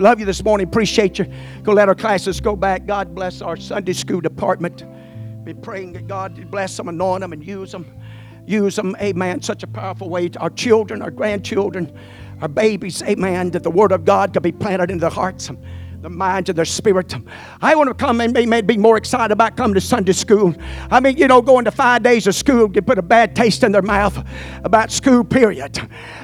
Love you this morning. Appreciate you. Go let our classes go back. God bless our Sunday school department. Be praying that God bless them, anoint them, and use them. Use them, amen, such a powerful way to our children, our grandchildren, our babies, amen, that the Word of God could be planted in their hearts, the minds of their spirit. I want to come and be more excited about coming to Sunday school. I mean, you know, going to 5 days of school can put a bad taste in their mouth about school, period.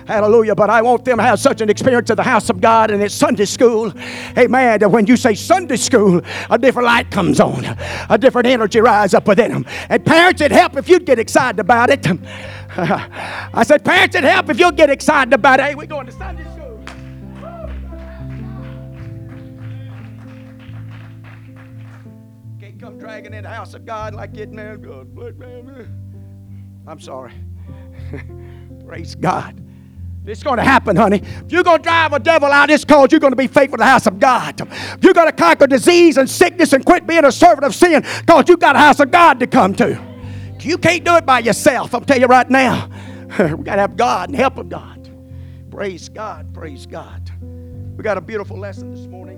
Hallelujah. But I want them to have such an experience of the house of God and it's Sunday school. Amen. That when you say Sunday school, a different light comes on. A different energy rises up within them. And parents, it'd help if you'd get excited about it. I said, parents, it'd help if you'll get excited about it. Hey, we're going to Sunday school. Come dragging in the house of God like it now. God bless me. I'm sorry. Praise God. It's going to happen, honey. If you're going to drive a devil out, it's called you're going to be faithful to the house of God. If you're going to conquer disease and sickness and quit being a servant of sin, because you've got a house of God to come to. You can't do it by yourself. I'll tell you right now. We've got to have God and help of God. Praise God. Praise God. We got a beautiful lesson this morning.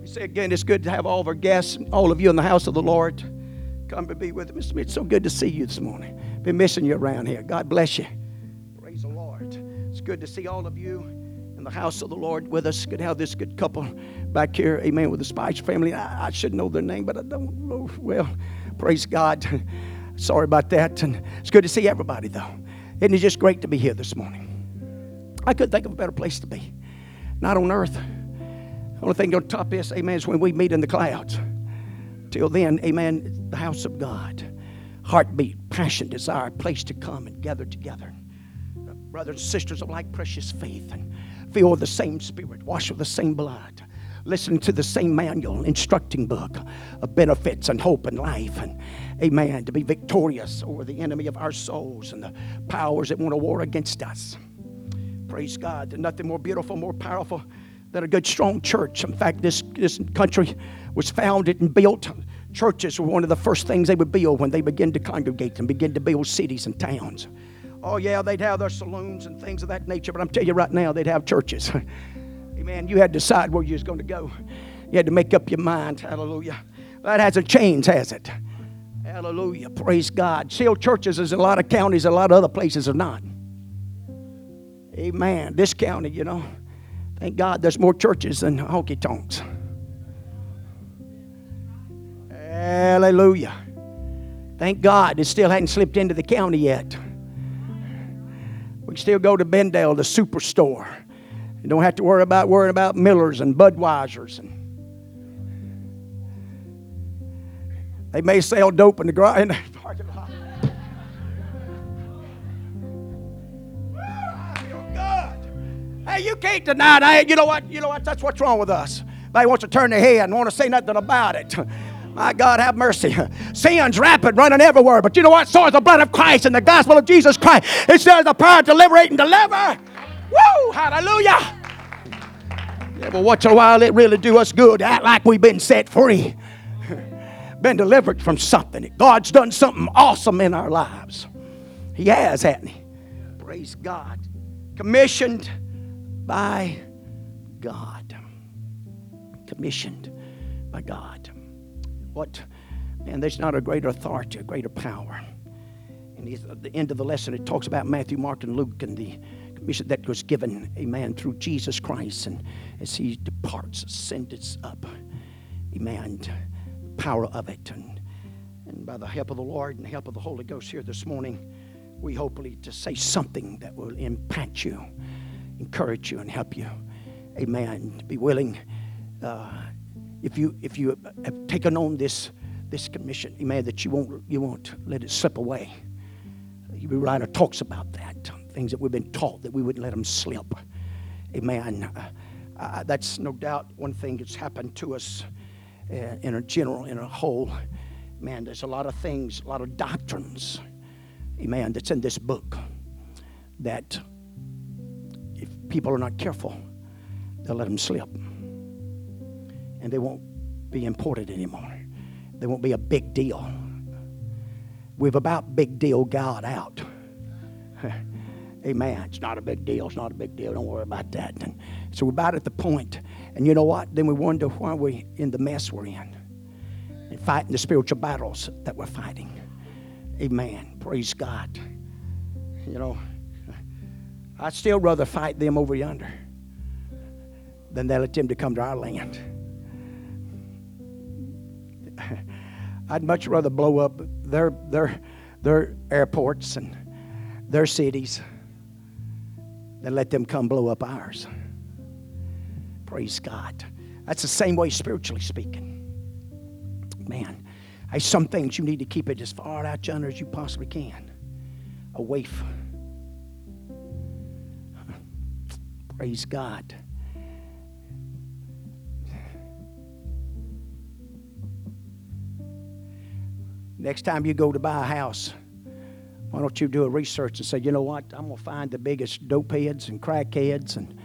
We say again, it's good to have all of our guests, all of you in the house of the Lord. Come to be with us. It's so good to see you this morning. Been missing you around here. God bless you. Praise the Lord. It's good to see all of you in the house of the Lord with us. Good to have this good couple back here, amen, with the Spice family. I should know their name, but I don't know. Well, praise God. Sorry about that. And it's good to see everybody, though. Isn't it just great to be here this morning? I couldn't think of a better place to be. Not on earth. The only thing on top of this, amen, is when we meet in the clouds. Till then, amen, the house of God. Heartbeat, passion, desire, place to come and gather together. Brothers and sisters of like precious faith and filled with the same spirit, washed with the same blood. Listening to the same manual, instructing book of benefits and hope and life. And amen, to be victorious over the enemy of our souls and the powers that want to war against us. Praise God. There's nothing more beautiful, more powerful that a good, strong church. In fact, this country was founded and built. Churches were one of the first things they would build when they began to congregate and begin to build cities and towns. Oh, yeah, they'd have their saloons and things of that nature, but I'm telling you right now, they'd have churches. Amen. You had to decide where you was going to go. You had to make up your mind. Hallelujah. That hasn't changed, has it? Hallelujah. Praise God. Still, churches is in a lot of counties, a lot of other places are not. Amen. This county, you know. Thank God there's more churches than honky tonks. Hallelujah. Thank God it still hadn't slipped into the county yet. We can still go to Bendale, the superstore. You don't have to worry about Millers and Budweisers. They may sell dope in the garage. Hey, you can't deny that. You know what? That's what's wrong with us. They want to turn their head and want to say nothing about it. My God, have mercy. Sin's rapid, running everywhere. But you know what? So is the blood of Christ and the gospel of Jesus Christ. It's there as the power to liberate and deliver. Woo! Hallelujah. Yeah, but once in a while, it really do us good. Act like we've been set free. Been delivered from something. God's done something awesome in our lives. He has, hasn't he? Praise God. Commissioned by God. Commissioned by God. What, man, there's not a greater authority, a greater power. And at the end of the lesson, it talks about Matthew, Mark, and Luke and the commission that was given, amen, through Jesus Christ. And as he departs, ascends up, amen, the power of it. And by the help of the Lord and the help of the Holy Ghost here this morning, we hopefully to say something that will impact you, encourage you and help you, amen. Be willing, if you have taken on this commission, amen, that you won't let it slip away. The writer talks about that, things that we've been taught that we wouldn't let them slip, amen. That's no doubt one thing that's happened to us in a whole. Man, there's a lot of things, a lot of doctrines, amen, that's in this book that. If people are not careful, they'll let them slip. And they won't be important anymore. They won't be a big deal. We've about big deal God out. Amen. It's not a big deal. Don't worry about that. And so we're about at the point, And you know what? Then we wonder why we're in the mess we're in and fighting the spiritual battles that we're fighting. Amen. Praise God. You know, I'd still rather fight them over yonder than they let them to come to our land. I'd much rather blow up their airports and their cities than let them come blow up ours. Praise God. That's the same way spiritually speaking. Man, there's some things you need to keep it as far out yonder as you possibly can. Away from. Praise God. Next time you go to buy a house, why don't you do a research and say, you know what, I'm going to find the biggest dope heads and crackheads and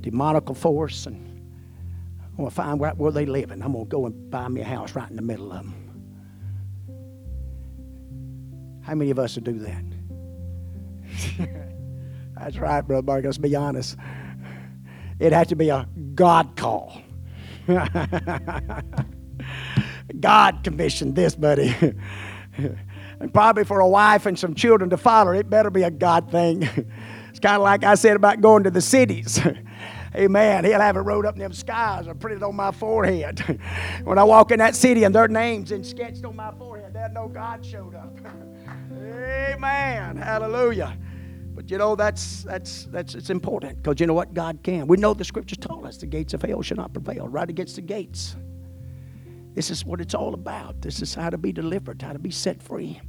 demonical force, and I'm going to find right where they live, and I'm going to go and buy me a house right in the middle of them. How many of us would do that? That's right, Brother Mark, let's be honest. It'd have to be a God call. God commissioned this, buddy. And probably for a wife and some children to follow, it better be a God thing. It's kind of like I said about going to the cities. Amen. He'll have it wrote up in them skies or printed on my forehead. When I walk in that city and their names and sketched on my forehead, they'll know God showed up. Amen. Hallelujah. But you know, that's it's important, because you know what? God can. We know the scriptures told us the gates of hell should not prevail, right against the gates. This is what it's all about. This is how to be delivered, how to be set free.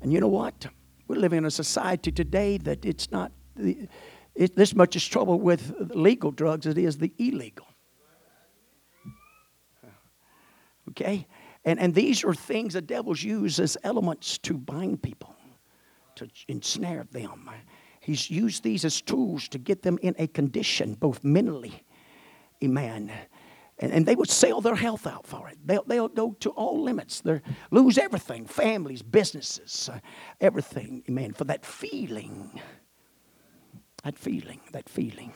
And you know what? We live in a society today that it's not this much is trouble with legal drugs as it is the illegal. Okay? And these are things the devils use as elements to bind people, to ensnare them. He's used these as tools to get them in a condition, both mentally, amen, and they would sell their health out for it. They'll go to all limits. They'll lose everything, families, businesses, everything, amen, for that feeling. That feeling.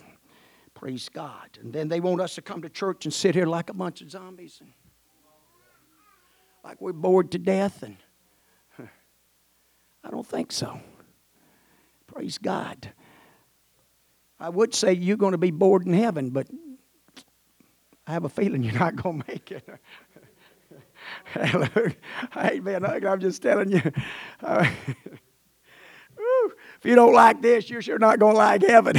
Praise God. And then they want us to come to church and sit here like a bunch of zombies, and like we're bored to death. And I don't think so. Praise God. I would say you're going to be bored in heaven, but I have a feeling you're not going to make it. Hallelujah. I ain't being ugly. I'm just telling you. If you don't like this, you're sure not going to like heaven.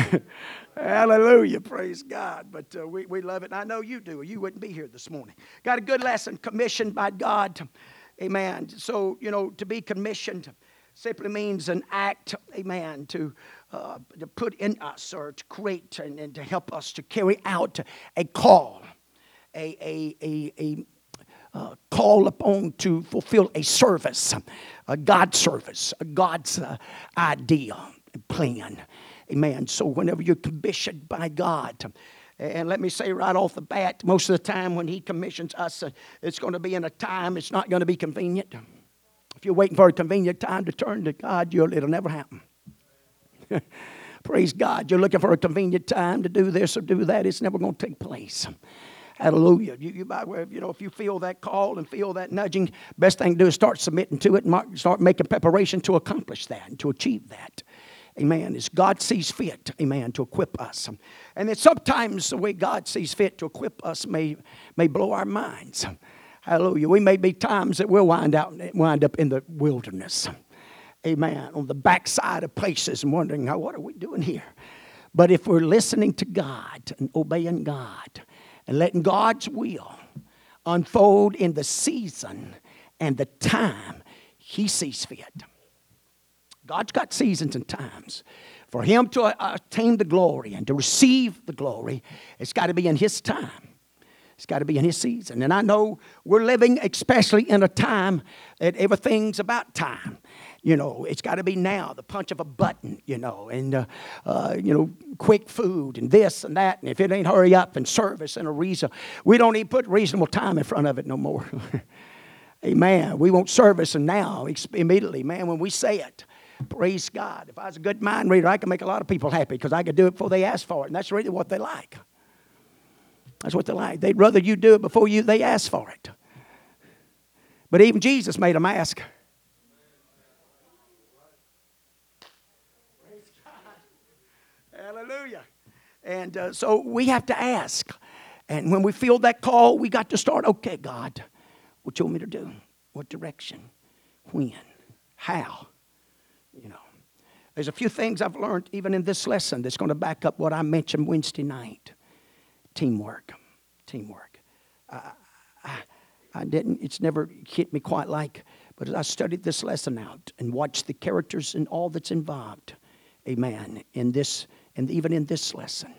Hallelujah. Praise God. But we love it. And I know you do. You wouldn't be here this morning. Got a good lesson commissioned by God. Amen. So, you know, to be commissioned simply means an act, amen, to put in us or to create and to help us to carry out a call. A call upon to fulfill a service, a God service, a God's idea and plan. Amen. So whenever you're commissioned by God, and let me say right off the bat, most of the time when he commissions us, it's going to be in a time it's not going to be convenient. If you're waiting for a convenient time to turn to God, it'll never happen. Praise God. You're looking for a convenient time to do this or do that. It's never going to take place. Hallelujah. If you feel that call and feel that nudging, best thing to do is start submitting to it and start making preparation to accomplish that and to achieve that. Amen. As God sees fit, amen, to equip us. And then sometimes the way God sees fit to equip us may blow our minds. Hallelujah. We may be times that we'll wind up in the wilderness. Amen. On the backside of places and wondering, what are we doing here? But if we're listening to God and obeying God, and letting God's will unfold in the season and the time he sees fit. God's got seasons and times. For him to attain the glory and to receive the glory, it's got to be in his time. It's got to be in his season. And I know we're living especially in a time that everything's about time. You know, it's got to be now, the punch of a button, you know, and, quick food and this and that. And if it ain't hurry up and service and a reason, we don't even put reasonable time in front of it no more. Amen. We want service and now immediately, man, when we say it. Praise God. If I was a good mind reader, I could make a lot of people happy because I could do it before they ask for it. And that's really what they like. That's what they like. They'd rather you do it before they ask for it. But even Jesus made them ask. Praise God. Hallelujah. And so we have to ask. And when we feel that call, we got to start, okay, God, what you want me to do? What direction? When? How? You know, there's a few things I've learned even in this lesson that's going to back up what I mentioned Wednesday night. Teamwork. It's never hit me quite like, but as I studied this lesson out and watched the characters and all that's involved, amen, in this, and even in this lesson,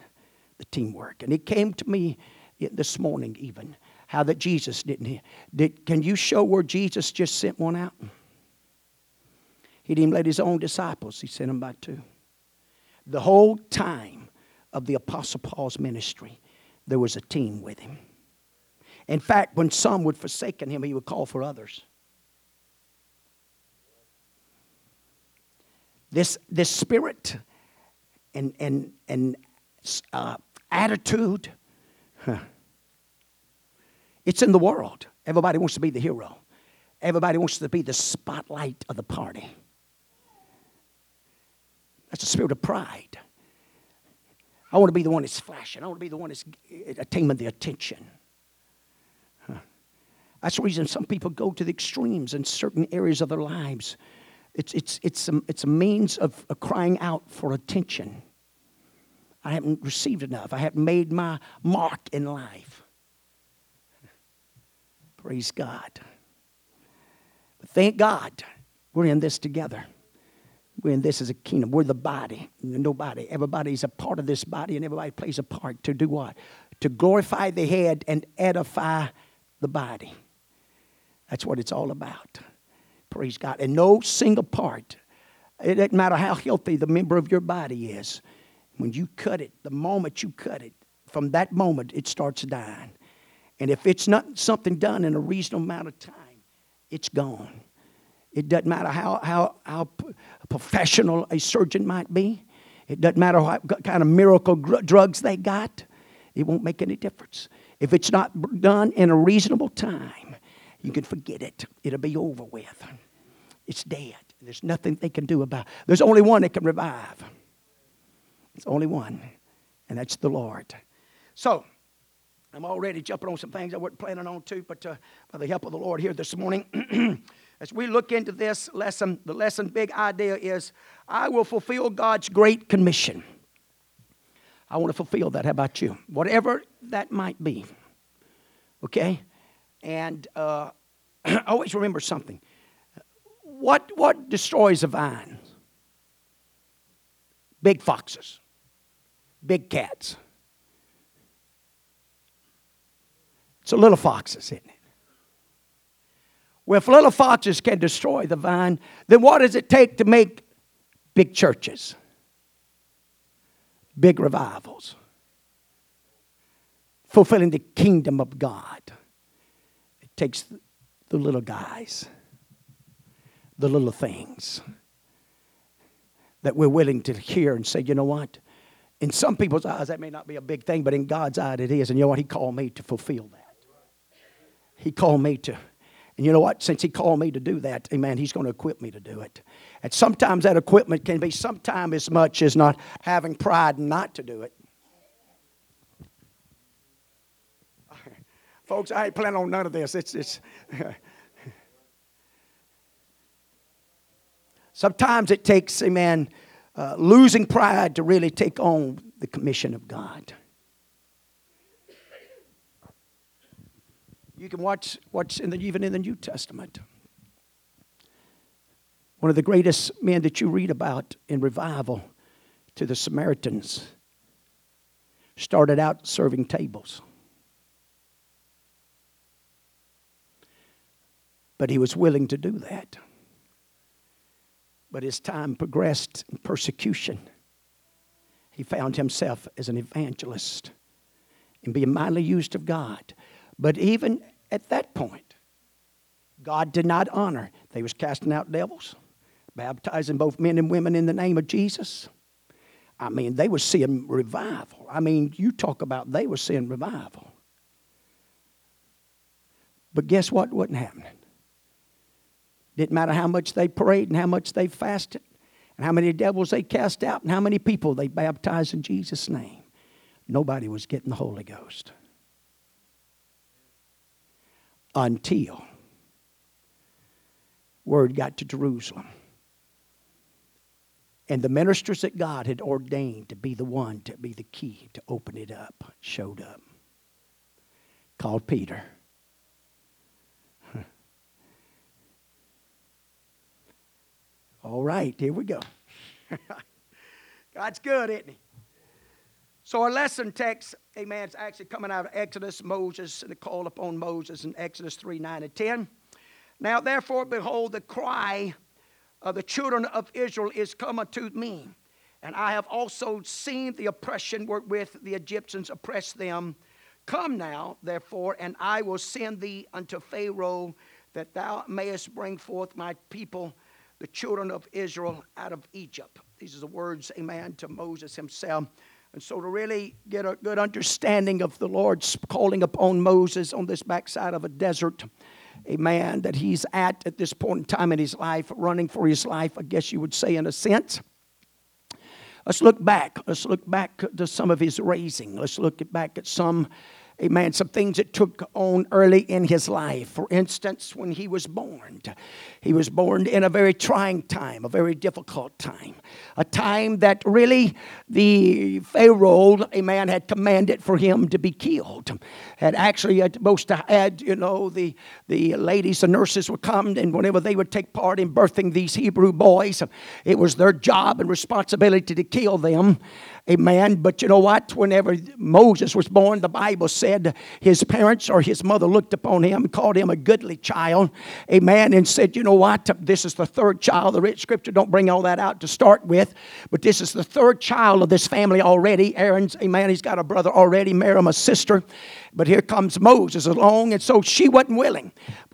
the teamwork. And it came to me this morning even, how that Jesus didn't. Can you show where Jesus just sent one out? He didn't let his own disciples. He sent them by two. The whole time of the Apostle Paul's ministry, there was a team with him. In fact, when some would forsaken him, he would call for others. This spirit and attitude, it's in the world. Everybody wants to be the hero. Everybody wants to be the spotlight of the party. That's a spirit of pride. I want to be the one that's flashing. I want to be the one that's attaining the attention. That's the reason some people go to the extremes in certain areas of their lives. It's a means of crying out for attention. I haven't received enough. I haven't made my mark in life. Praise God. But thank God we're in this together. We're in this as a kingdom. We're the body. Nobody. Everybody's a part of this body, and everybody plays a part to do what? To glorify the head and edify the body. That's what it's all about. Praise God. And no single part. It doesn't matter how healthy the member of your body is. When you cut it, the moment you cut it, from that moment it starts dying. And if it's not something done in a reasonable amount of time, it's gone. It doesn't matter how professional a surgeon might be. It doesn't matter what kind of miracle drugs they got. It won't make any difference. If it's not done in a reasonable time, you can forget it. It'll be over with. It's dead. There's nothing they can do about it. There's only one that can revive. It's only one, and that's the Lord. So, I'm already jumping on some things I wasn't planning on to, but by the help of the Lord here this morning, as we look into this lesson, the lesson big idea is, I will fulfill God's great commission. I want to fulfill that. How about you? Whatever that might be, okay? And always remember something. What destroys a vine? Big foxes, big cats. It's a little foxes, isn't it? Well, if little foxes can destroy the vine, then what does it take to make big churches, big revivals, fulfilling the kingdom of God? It takes the little guys, the little things that we're willing to hear and say, you know what? In some people's eyes, that may not be a big thing, but in God's eye, it is. And you know what? He called me to fulfill that. He called me to. And you know what? Since he called me to do that, amen, he's going to equip me to do it. And sometimes that equipment can be sometime as much as not having pride not to do it. Folks, I ain't planning on none of this. It's sometimes it takes, amen, losing pride to really take on the commission of God. You can watch even in the New Testament. One of the greatest men that you read about in revival to the Samaritans started out serving tables. But he was willing to do that. But as time progressed in persecution, he found himself as an evangelist and being mightily used of God. But even at that point, God did not honor. They was casting out devils. baptizing both men and women in the name of Jesus. I mean, they were seeing revival. I mean, you talk about they were seeing revival. But guess what wasn't happening? Didn't matter how much they prayed and how much they fasted and how many devils they cast out and how many people they baptized in Jesus' name. Nobody was getting the Holy Ghost. Until word got to Jerusalem. And the ministers that God had ordained to be the one, to be the key, to open it up, showed up. Called Peter. All right, here we go. God's good, isn't he? So our lesson text, amen, is actually coming out of Exodus, Moses, and the call upon Moses in Exodus 3:9-10. Now, therefore, behold, the cry of the children of Israel is come unto me, and I have also seen the oppression wherewith the Egyptians oppress them. Come now, therefore, and I will send thee unto Pharaoh, that thou mayest bring forth my people, the children of Israel, out of Egypt. These are the words, amen, to Moses himself. And so to really get a good understanding of the Lord's calling upon Moses on this backside of a desert, a man that he's at this point in time in his life, running for his life, I guess you would say in a sense. Let's look back. Let's look back to some of his raising. Let's look back at some, amen, some things that took on early in his life. For instance, when he was born in a very trying time, a very difficult time, a time that really the Pharaoh, amen, had commanded for him to be killed. Had actually, at most, had, you know, the ladies, the nurses would come, and whenever they would take part in birthing these Hebrew boys, it was their job and responsibility to kill them. Amen. But you know what? Whenever Moses was born, the Bible said his parents or his mother looked upon him and called him a goodly child. Amen. And said, you know what? This is the third child. The scripture don't bring all that out to start with. But this is the third child of this family already. Aaron's, amen, he's got a brother already. Miriam, a sister. But here comes Moses along, and so she wasn't willing.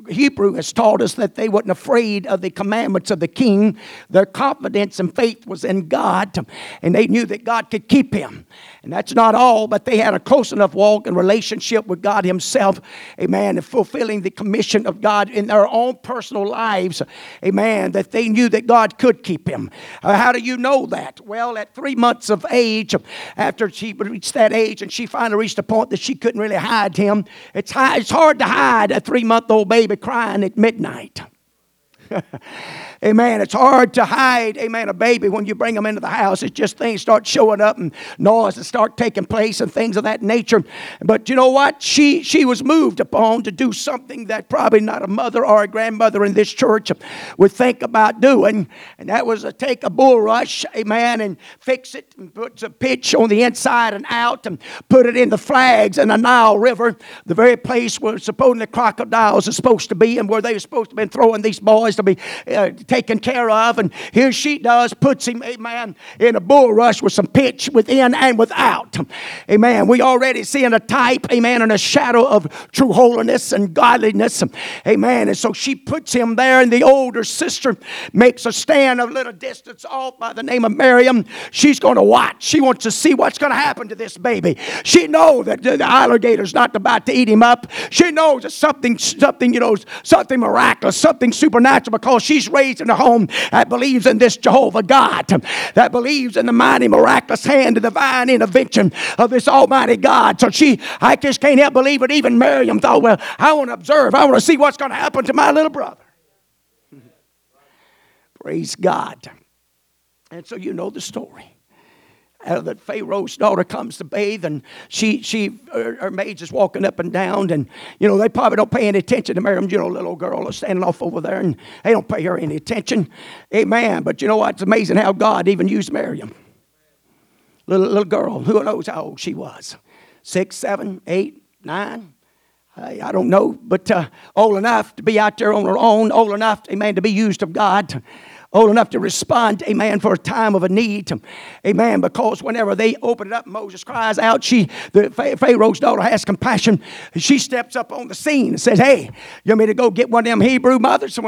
Hebrew has taught us that they weren't afraid of the commandments of the king. Their confidence and faith was in God, and they knew that God could keep him. And that's not all, but they had a close enough walk and relationship with God himself, amen, and fulfilling the commission of God in their own personal lives, amen, that they knew that God could keep him. How do you know that? Well, at 3 months of age, after she reached that age, and she finally reached a point that she couldn't really hide him. It's hard to hide a 3-month-old baby crying at midnight. Amen. It's hard to hide, amen, a baby when you bring them into the house. It's just things start showing up and noises start taking place and things of that nature. But you know what? She was moved upon to do something that probably not a mother or a grandmother in this church would think about doing. And that was to take a bulrush, amen, and fix it and put some pitch on the inside and out and put it in the flags in the Nile River, the very place where supposedly crocodiles are supposed to be and where they were supposed to be throwing these boys to be taken care of. And here she does, puts him, amen, in a bulrush with some pitch within and without. Amen. We already seeing a type, amen, and a shadow of true holiness and godliness. Amen. And so she puts him there, and the older sister makes a stand a little distance off by the name of Miriam. She's going to watch. She wants to see what's going to happen to this baby. She knows that the alligator's not about to eat him up. She knows that something, you know, something miraculous, something supernatural, because she's raised in a home that believes in this Jehovah God, that believes in the mighty miraculous hand and divine intervention of this almighty God. So I just can't help believe it. Even Miriam thought, well, I want to observe. I want to see what's going to happen to my little brother. Praise God. And so you know the story. That Pharaoh's daughter comes to bathe, and her maid's is walking up and down, and you know they probably don't pay any attention to Miriam. You know, little girl is standing off over there, and they don't pay her any attention. Amen. But you know what? It's amazing how God even used Miriam, little girl. Who knows how old she was? 6, 7, 8, 9. I don't know, but old enough to be out there on her own, old enough, amen, to be used of God. old enough to respond, amen, for a time of a need, amen, because whenever they open it up, Moses cries out, Pharaoh's daughter has compassion. She steps up on the scene and says, hey, you want me to go get one of them Hebrew mothers,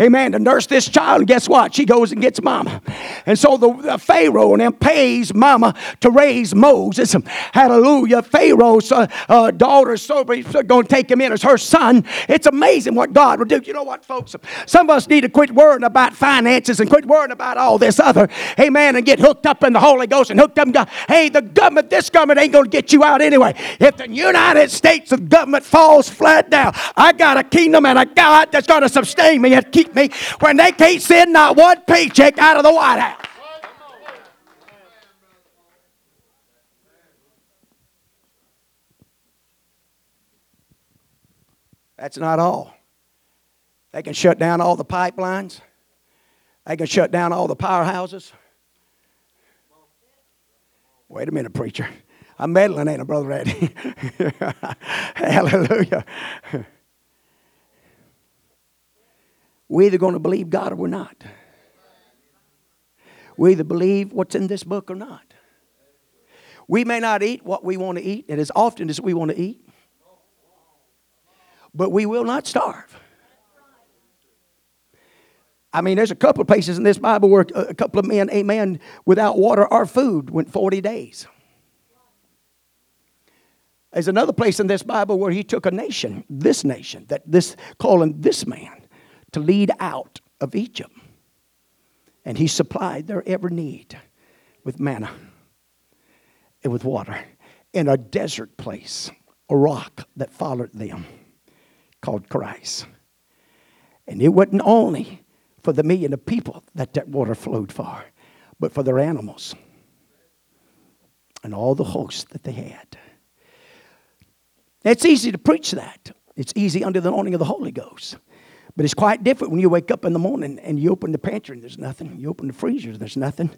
amen, to nurse this child? And guess what? She goes and gets mama. And so the Pharaoh and them pays mama to raise Moses. Hallelujah. Pharaoh's daughter, so going to take him in as her son. It's amazing what God will do. You know what, folks? Some of us need to quit worrying about finances and quit worrying about all this other, amen, and get hooked up in the Holy Ghost and hooked up in God. Hey, the government, this government ain't going to get you out anyway. If the United States of government falls flat down, I got a kingdom and a God that's going to sustain me and keep me when they can't send not one paycheck out of the White House. That's not all. They can shut down all the pipelines. They can shut down all the powerhouses. Wait a minute, preacher. I'm meddling, ain't I, Brother Eddie? Hallelujah. We're either going to believe God or we're not. We either believe what's in this book or not. We may not eat what we want to eat and as often as we want to eat, but we will not starve. I mean, there's a couple of places in this Bible where a couple of men, amen, without water or food went 40 days. There's another place in this Bible where he took a nation, this nation, calling this man to lead out of Egypt. And he supplied their every need with manna and with water in a desert place, a rock that followed them, called Christ. And it wasn't only for the million of people that water flowed for, but for their animals and all the hosts that they had. It's easy to preach that. It's easy under the anointing of the Holy Ghost. But it's quite different when you wake up in the morning and you open the pantry and there's nothing. You open the freezer and there's nothing.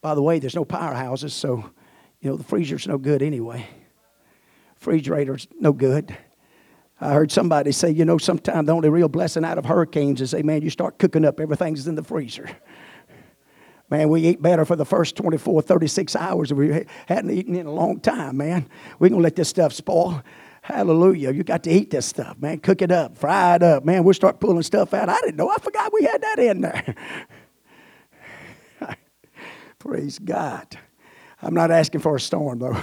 By the way, there's no powerhouses, so you know the freezer's no good anyway. Refrigerator's no good. I heard somebody say, you know, sometimes the only real blessing out of hurricanes is, amen, you start cooking up, everything's in the freezer. Man, we eat better for the first 24, 36 hours than we hadn't eaten in a long time, man. We're going to let this stuff spoil. Hallelujah. You got to eat this stuff, man. Cook it up, fry it up. Man, we'll start pulling stuff out. I didn't know. I forgot we had that in there. Praise God. I'm not asking for a storm, though.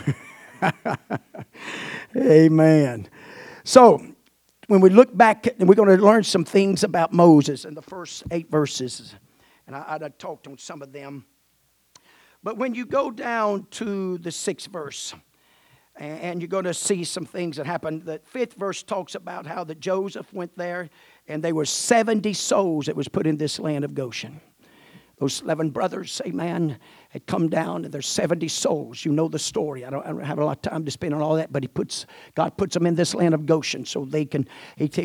Amen. So, when we look back, we're going to learn some things about Moses in the first 8 verses. And I talked on some of them. But when you go down to the 6th verse, and you're going to see some things that happened. The 5th verse talks about how that Joseph went there, and there were 70 souls that was put in this land of Goshen. Those 11 brothers, amen, had come down, and there's 70 souls. You know the story. I don't have a lot of time to spend on all that, but God puts them in this land of Goshen so they can,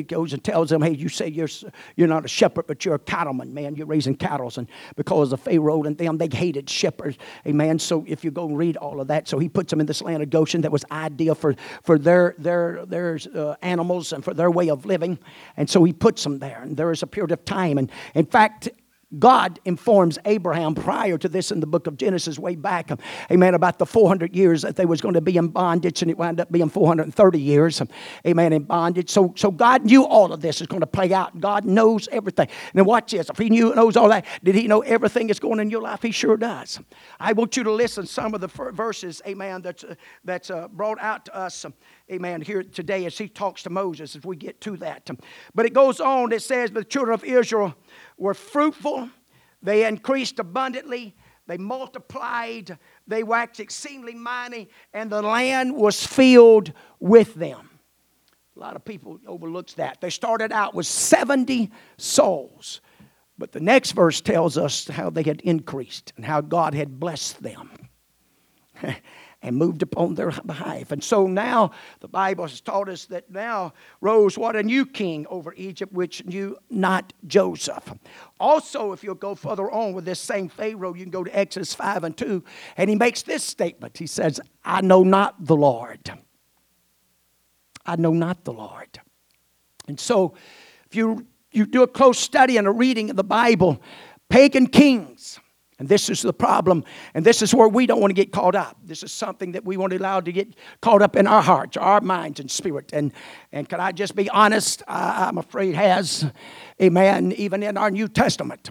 goes and tells them, hey, you say you're not a shepherd, but you're a cattleman, man. You're raising cattle. And because of Pharaoh and them, they hated shepherds, amen. So if you go and read all of that, so he puts them in this land of Goshen that was ideal for their animals and for their way of living. And so he puts them there, and there is a period of time. And in fact, God informs Abraham prior to this in the book of Genesis way back, amen, about the 400 years that they was going to be in bondage, and it wound up being 430 years, amen, in bondage. So God knew all of this is going to play out. God knows everything. Now watch this. If he knows all that, did he know everything that's going on in your life? He sure does. I want you to listen to some of the verses, amen, that's brought out to us, amen, here today as he talks to Moses as we get to that. But it goes on. It says, the children of Israel were fruitful, they increased abundantly, they multiplied, they waxed exceedingly mighty, and the land was filled with them. A lot of people overlooks that. They started out with 70 souls, but the next verse tells us how they had increased and how God had blessed them and moved upon their behalf. And so now the Bible has taught us that now rose what a new king over Egypt, which knew not Joseph. Also, if you'll go further on with this same Pharaoh, you can go to Exodus 5:2, and he makes this statement. He says, I know not the Lord. I know not the Lord. And so if you you do a close study and a reading of the Bible, pagan kings. And this is the problem. And this is where we don't want to get caught up. This is something that we won't allow to get caught up in our hearts, our minds and spirit. And could I just be honest? I'm afraid has, amen, even in our New Testament,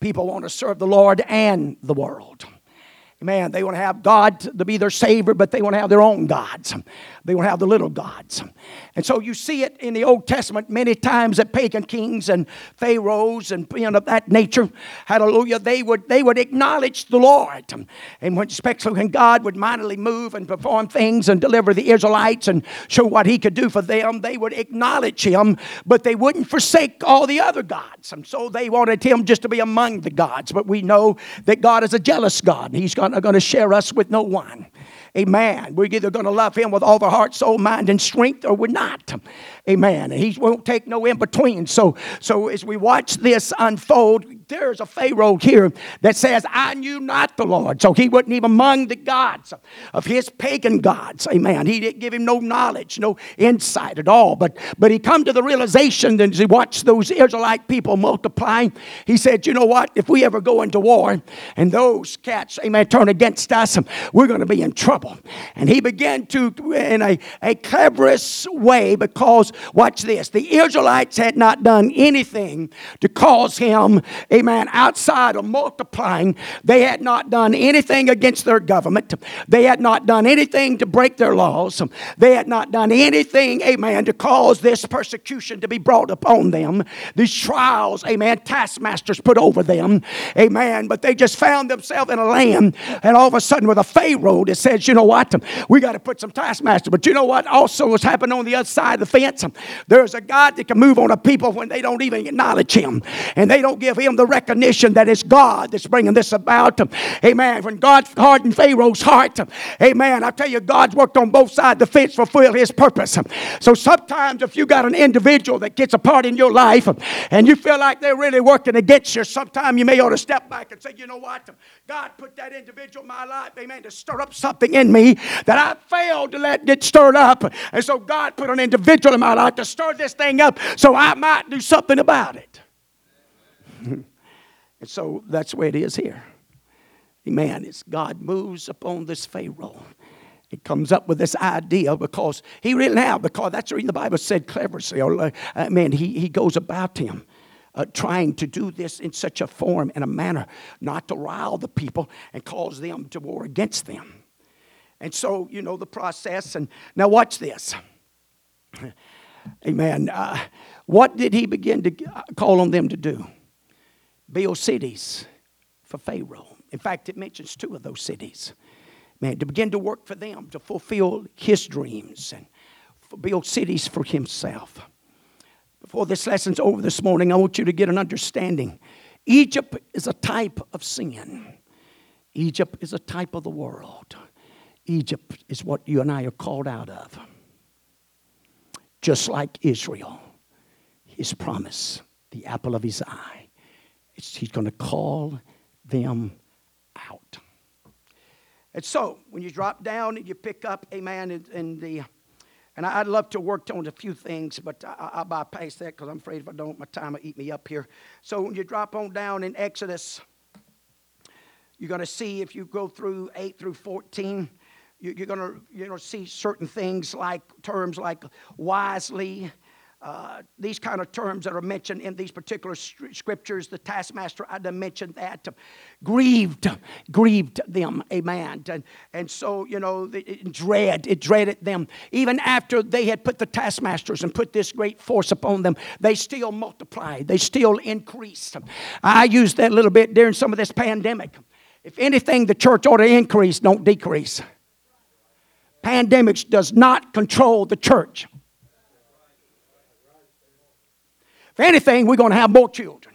people want to serve the Lord and the world. Amen. They want to have God to be their Savior, but they want to have their own gods. They want to have the little gods. And so you see it in the Old Testament many times that pagan kings and pharaohs and of that nature, hallelujah, they would acknowledge the Lord. And when, especially when God would mightily move and perform things and deliver the Israelites and show what he could do for them, they would acknowledge him, but they wouldn't forsake all the other gods. And so they wanted him just to be among the gods. But we know that God is a jealous God. He's going to share us with no one. Amen. We're either going to love him with all of our heart, soul, mind, and strength, or we're not. Amen. And he won't take no in between. So as we watch this unfold, there's a Pharaoh here that says, I knew not the Lord. So he wasn't even among the gods of his pagan gods. Amen. He didn't give him no knowledge, no insight at all. But he come to the realization that as he watched those Israelite people multiplying, he said, you know what? If we ever go into war and those cats, amen, turn against us, we're going to be in trouble. And he began to, in a cleverest way, because, watch this, the Israelites had not done anything to cause him, amen, outside of multiplying. They had not done anything against their government. They had not done anything to break their laws. They had not done anything, amen, to cause this persecution to be brought upon them. These trials, amen, taskmasters put over them, amen, but they just found themselves in a land, and all of a sudden with a Pharaoh that says, you know what? We got to put some taskmaster. But you know what also has happened on the other side of the fence? There's a God that can move on a people when they don't even acknowledge him. And they don't give him the recognition that it's God that's bringing this about. Amen. When God hardened Pharaoh's heart, amen, I tell you, God's worked on both sides of the fence to fulfill his purpose. So sometimes if you got an individual that gets a part in your life and you feel like they're really working against you, sometimes you may ought to step back and say, you know what? God put that individual in my life, amen, to stir up something in me that I failed to let get stirred up. And so God put an individual in my life to stir this thing up so I might do something about it. And so that's the way it is here. Amen. It's God moves upon this Pharaoh. It comes up with this idea because he really now, because that's the reason the Bible said cleverly. Man, he goes about him. Trying to do this in such a form and a manner not to rile the people and cause them to war against them. And so, you know, the process. And now watch this. Amen. What did he begin to call on them to do? Build cities for Pharaoh. In fact, it mentions two of those cities. Man, to begin to work for them, to fulfill his dreams and build cities for himself. Before this lesson's over this morning, I want you to get an understanding. Egypt is a type of sin. Egypt is a type of the world. Egypt is what you and I are called out of. Just like Israel, his promise, the apple of his eye. He's going to call them out. And so, when you drop down and you pick up, amen, and I'd love to work on a few things, but I'll bypass that because I'm afraid if I don't, my time will eat me up here. So when you drop on down in Exodus, you're going to see if you go through 8 through 14, you're going to see certain things like terms like wisely. These kind of terms that are mentioned in these particular scriptures, the taskmaster, I done mentioned that, grieved them, amen, and so, you know, it dreaded them. Even after they had put the taskmasters and put this great force upon them, they still multiplied, they still increased. I used that a little bit during some of this pandemic. If anything, the church ought to increase, don't decrease. Pandemics does not control the church. If anything, we're going to have more children.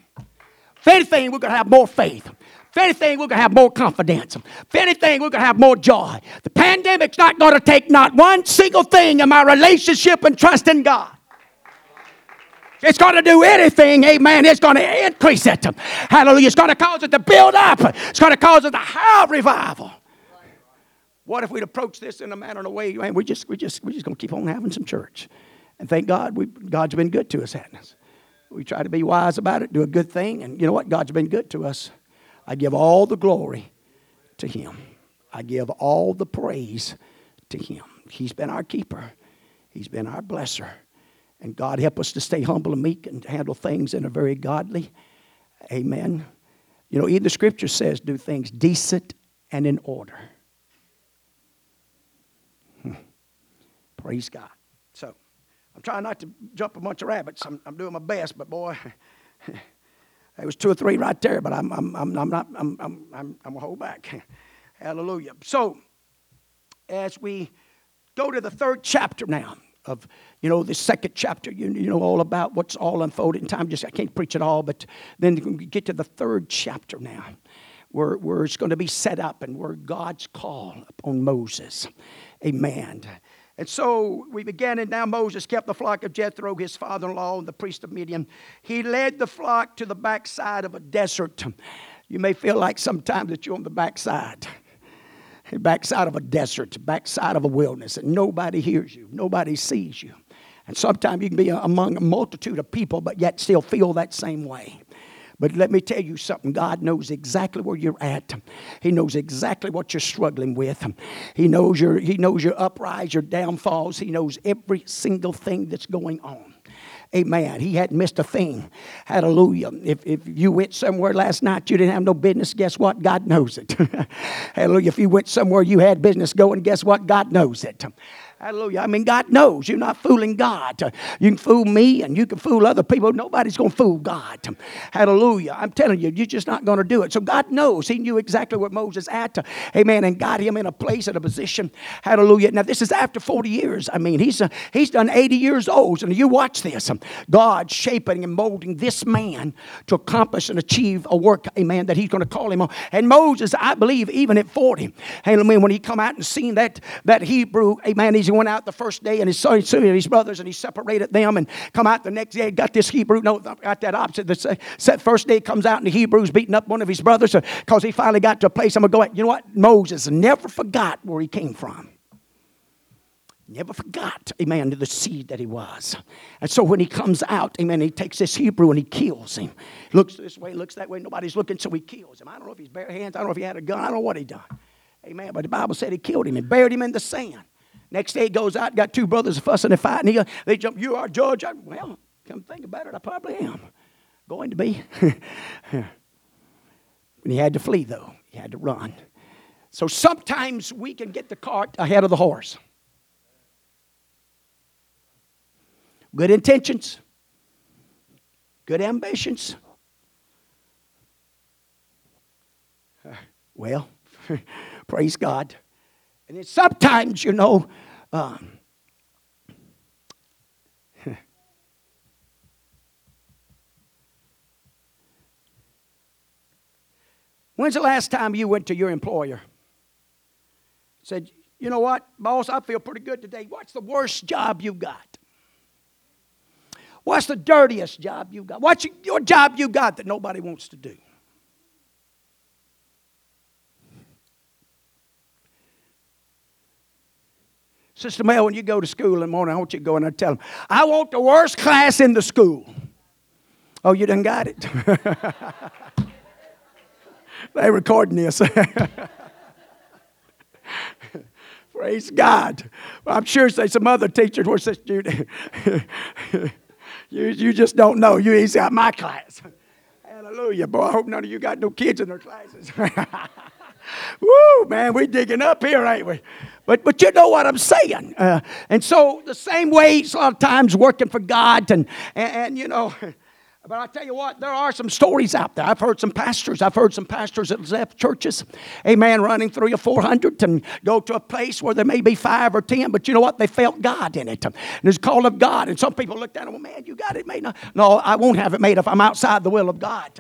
If anything, we're going to have more faith. If anything, we're going to have more confidence. If anything, we're going to have more joy. The pandemic's not going to take not one single thing in my relationship and trust in God. It's going to do anything, amen. It's going to increase it. Hallelujah. It's going to cause it to build up. It's going to cause it to have revival. What if we'd approach this in a manner and a way, man, we're just going to keep on having some church. And thank God, God's been good to us, hasn't it? We try to be wise about it, do a good thing, and you know what? God's been good to us. I give all the glory to Him. I give all the praise to Him. He's been our keeper. He's been our blesser. And God help us to stay humble and meek and handle things in a very godly. Amen. You know, even the Scripture says do things decent and in order. Praise God. So, I'm trying not to jump a bunch of rabbits. I'm doing my best, but boy, there was 2 or 3 right there. But I'm gonna hold back. Hallelujah. So, as we go to the 3rd chapter now of, you know, the 2nd chapter, you know all about what's all unfolded in time. Just I can't preach it all, but then we get to the 3rd chapter now, where it's going to be set up and where God's call upon Moses. Amen. And so we began, and now Moses kept the flock of Jethro, his father-in-law, and the priest of Midian. He led the flock to the backside of a desert. You may feel like sometimes that you're on the backside. Backside of a desert, backside of a wilderness, and nobody hears you, nobody sees you. And sometimes you can be among a multitude of people, but yet still feel that same way. But let me tell you something. God knows exactly where you're at. He knows exactly what you're struggling with. He knows your uprise, your downfalls. He knows every single thing that's going on. Amen. He hadn't missed a thing. Hallelujah. If you went somewhere last night, you didn't have no business, guess what? God knows it. Hallelujah. If you went somewhere you had business going, guess what? God knows it. Hallelujah. I mean, God knows. You're not fooling God. You can fool me and you can fool other people. Nobody's going to fool God. Hallelujah. I'm telling you, you're just not going to do it. So God knows. He knew exactly where Moses at. Amen. And got him in a place, in a position. Hallelujah. Now, this is after 40 years. I mean, he's done 80 years old. And you watch this. God shaping and molding this man to accomplish and achieve a work, amen, that he's going to call him on. And Moses, I believe, even at 40, amen, when he come out and seen that Hebrew, amen, he's he went out the first day and his son and his brothers and he separated them and come out the next day and got this Hebrew. No, got that opposite. The first day comes out and the Hebrew's beating up one of his brothers because he finally got to a place. I'm going to go out. You know what? Moses never forgot where he came from. Never forgot, amen, the seed that he was. And so when he comes out, amen, he takes this Hebrew and he kills him. Looks this way, looks that way. Nobody's looking, so he kills him. I don't know if he's bare hands. I don't know if he had a gun. I don't know what he done. Amen. But the Bible said he killed him and buried him in the sand. Next day he goes out, got 2 brothers fussing and fighting. They jump, you are judge. Well, come think about it, I probably am. Going to be. And he had to flee, though. He had to run. So sometimes we can get the cart ahead of the horse. Good intentions. Good ambitions. Well, praise God. And then sometimes, you know, when's the last time you went to your employer? Said, you know what, boss, I feel pretty good today. What's the worst job you got? What's the dirtiest job you got? What's your job you got that nobody wants to do? Sister Mel, when you go to school in the morning, I want you to go in there and tell them, I want the worst class in the school. Oh, you done got it? They're recording this. Praise God. Well, I'm sure there's some other teachers where Sister Judy, you just don't know. You ain't got my class. Hallelujah. Boy, I hope none of you got no kids in their classes. Woo, man, we digging up here, ain't we? But you know what I'm saying. And so the same way, it's a lot of times working for God and you know. But I tell you what, there are some stories out there. I've heard some pastors that left churches, amen, running 300 or 400 and go to a place where there may be 5 or 10, but you know what? They felt God in it. And it's the call of God. And some people looked at him, well, man, you got it made. No, I won't have it made if I'm outside the will of God.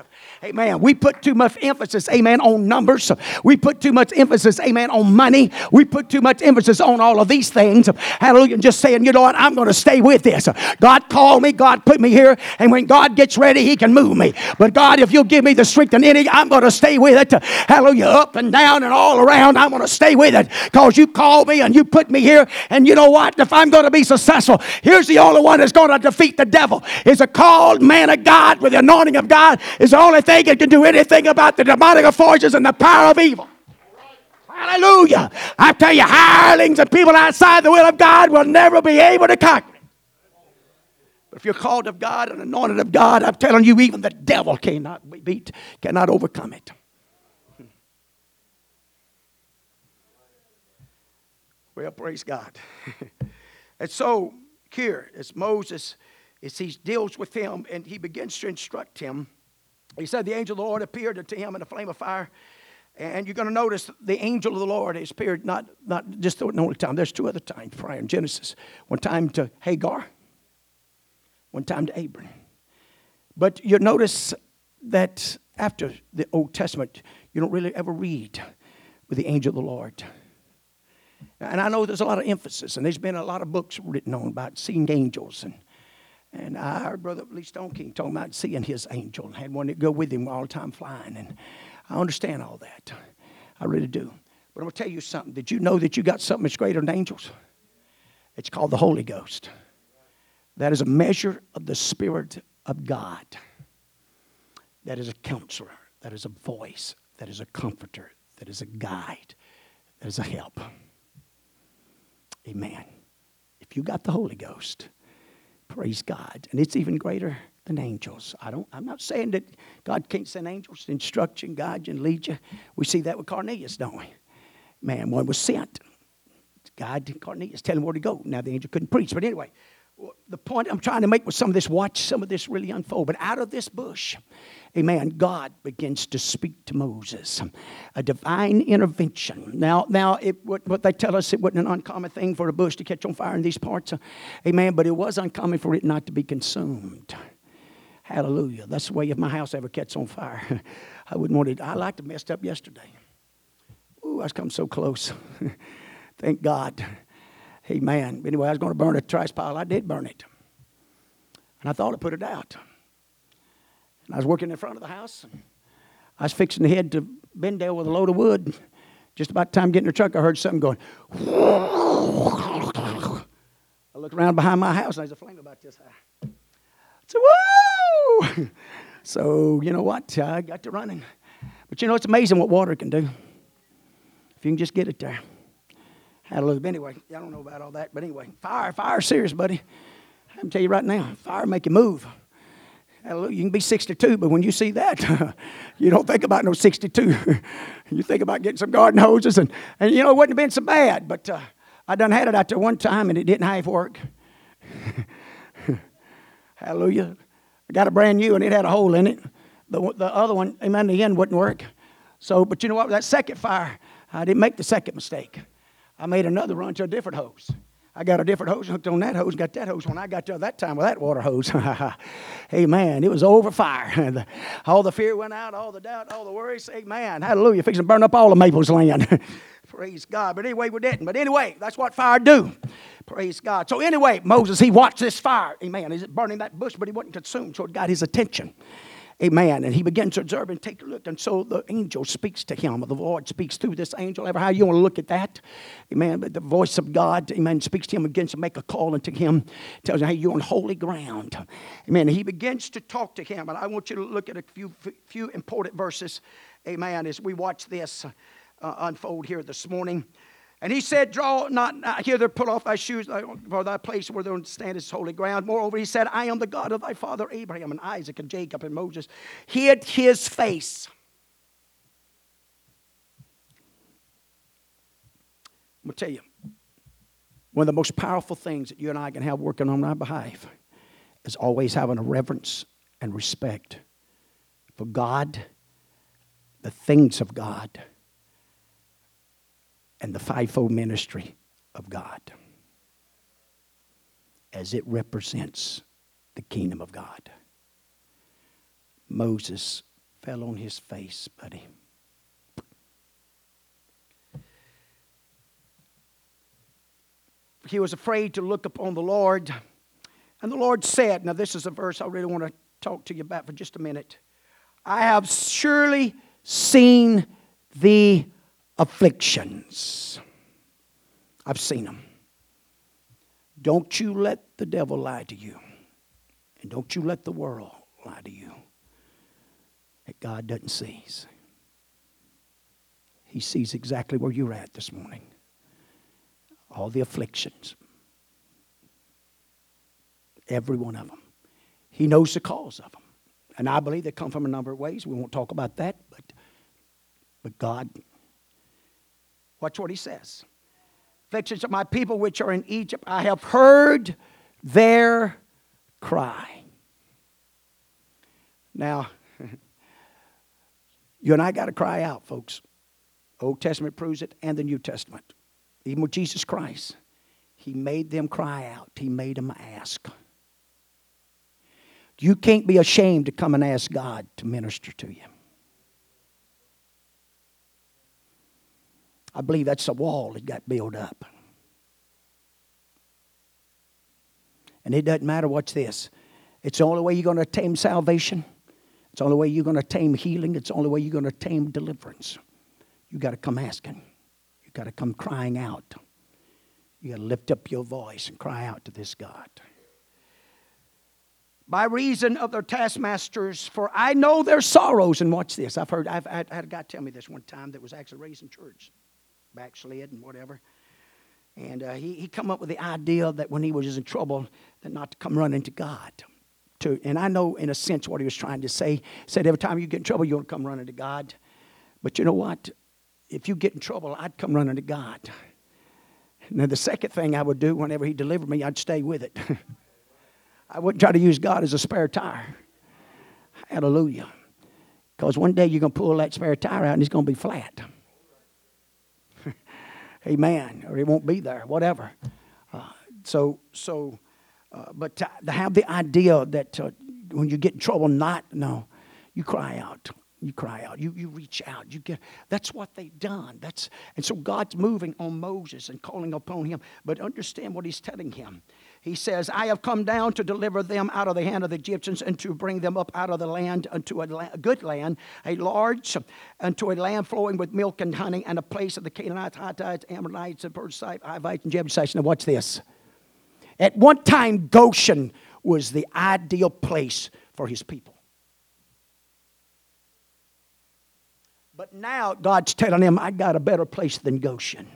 Amen. We put too much emphasis, amen, on numbers. We put too much emphasis, amen, on money. We put too much emphasis on all of these things. Hallelujah. And just saying, you know what? I'm going to stay with this. God called me. God put me here. And when God gets ready, he can move me. But God, if you'll give me the strength and energy, I'm going to stay with it. Hallelujah. Up and down and all around, I'm going to stay with it. Because you called me and you put me here. And you know what? If I'm going to be successful, here's the only one that's going to defeat the devil. It's a called man of God with the anointing of God. It's the only thing that can do anything about the demonic forces and the power of evil. Hallelujah. I tell you, hirelings and people outside the will of God will never be able to conquer it. But if you're called of God and anointed of God, I'm telling you, even the devil cannot beat, cannot overcome it. Well, praise God. And so here, as Moses, as he deals with him and he begins to instruct him, he said, the angel of the Lord appeared unto him in a flame of fire. And you're going to notice the angel of the Lord has appeared not just the only time. There's two other times prior in Genesis. One time to Hagar. One time to Abram. But you notice that after the Old Testament, you don't really ever read with the angel of the Lord. And I know there's a lot of emphasis, and there's been a lot of books written on about seeing angels. And I heard Brother Lee Stone King talking about seeing his angel. And had one that go with him all the time flying. And I understand all that. I really do. But I'm going to tell you something. Did you know that you got something that's greater than angels? It's called the Holy Ghost. That is a measure of the Spirit of God. That is a counselor. That is a voice. That is a comforter. That is a guide. That is a help. Amen. If you got the Holy Ghost, praise God. And it's even greater than angels. I'm not saying that God can't send angels to instruct you and guide you and lead you. We see that with Cornelius, don't we? Man, one was sent to guide Cornelius, tell him where to go. Now the angel couldn't preach. But anyway, the point I'm trying to make with some of this, watch some of this really unfold. But out of this bush, amen, God begins to speak to Moses. A divine intervention. Now what they tell us, it wasn't an uncommon thing for a bush to catch on fire in these parts. Amen, but it was uncommon for it not to be consumed. Hallelujah. That's the way if my house ever catches on fire. I wouldn't want it. I liked to messed up yesterday. Ooh, I've come so close. Thank God. Amen. Anyway, I was going to burn a trash pile. I did burn it. And I thought I put it out. And I was working in front of the house. And I was fixing to head to Bendale with a load of wood. Just about the time getting in the truck, I heard something going. I looked around behind my house, and there's a flame about this high. I said, whoa! So, you know what? I got to running. But, you know, it's amazing what water can do. If you can just get it there. Hallelujah. But anyway, I don't know about all that. But anyway, fire, serious, buddy. I'm telling you right now, fire make you move. Hallelujah. You can be 62, but when you see that, you don't think about no 62. You think about getting some garden hoses. And you know, it wouldn't have been so bad. But I done had it out there one time, and it didn't half work. Hallelujah. Got a brand new, and it had a hole in it. The other one, amen, the end wouldn't work. So, but you know what? That second fire, I didn't make the second mistake. I made another run to a different hose. I got a different hose, hooked on that hose, got that hose. When I got there that time with that water hose, amen, it was over fire. All the fear went out, all the doubt, all the worries, amen. Hallelujah, fixing to burn up all the Maple's land. Praise God. But anyway, we didn't. But anyway, that's what fire do. Praise God. So anyway, Moses, he watched this fire. Amen. Is it burning that bush? But he wasn't consumed, so it got his attention. Amen. And he begins to observe and take a look. And so the angel speaks to him. The Lord speaks through this angel. Ever how you want to look at that. Amen. But the voice of God, amen, speaks to him, begins to make a call unto him. Tells him, hey, you're on holy ground. Amen. And he begins to talk to him. And I want you to look at a few important verses. Amen. As we watch this unfold here this morning. And he said, draw not hither, put off thy shoes, for thy place where thou standest is holy ground. Moreover, he said, I am the God of thy father Abraham and Isaac and Jacob. And Moses hid his face. I'm going to tell you, one of the most powerful things that you and I can have working on our behalf is always having a reverence and respect for God, the things of God, and the fivefold ministry of God as it represents the kingdom of God. Moses fell on his face, buddy. He was afraid to look upon the Lord. And the Lord said, now this is a verse I really want to talk to you about for just a minute. I have surely seen the afflictions. I've seen them. Don't you let the devil lie to you. And don't you let the world lie to you. That God doesn't see. He sees exactly where you're at this morning. All the afflictions. Every one of them. He knows the cause of them. And I believe they come from a number of ways. We won't talk about that. But God, watch what he says. Afflictions of my people which are in Egypt, I have heard their cry. Now, you and I got to cry out, folks. Old Testament proves it, and the New Testament. Even with Jesus Christ, he made them cry out. He made them ask. You can't be ashamed to come and ask God to minister to you. I believe that's a wall that got built up. And it doesn't matter, watch this. It's the only way you're going to attain salvation. It's the only way you're going to attain healing. It's the only way you're going to attain deliverance. You got to come asking. You got to come crying out. You got to lift up your voice and cry out to this God. By reason of their taskmasters, for I know their sorrows. And watch this. I've had a guy tell me this one time that was actually raised in church. Backslid and whatever. And he come up with the idea that when he was in trouble, that not to come running to God. And I know in a sense what he was trying to say. He said every time you get in trouble, you want to come running to God. But you know what? If you get in trouble, I'd come running to God. Now the second thing I would do whenever he delivered me, I'd stay with it. I wouldn't try to use God as a spare tire. Hallelujah. Because one day you're going to pull that spare tire out and it's going to be flat. Amen. Or it won't be there, whatever. But to have the idea that when you get in trouble, you cry out. You cry out. You reach out. You get. That's what they've done. And so God's moving on Moses and calling upon him. But understand what he's telling him. He says, I have come down to deliver them out of the hand of the Egyptians and to bring them up out of the land unto a good land, a large, unto a land flowing with milk and honey, and a place of the Canaanites, Hittites, Amorites, and Perizzites, Hivites, and Jebusites. Now watch this. At one time, Goshen was the ideal place for his people. But now God's telling him, I got a better place than Goshen.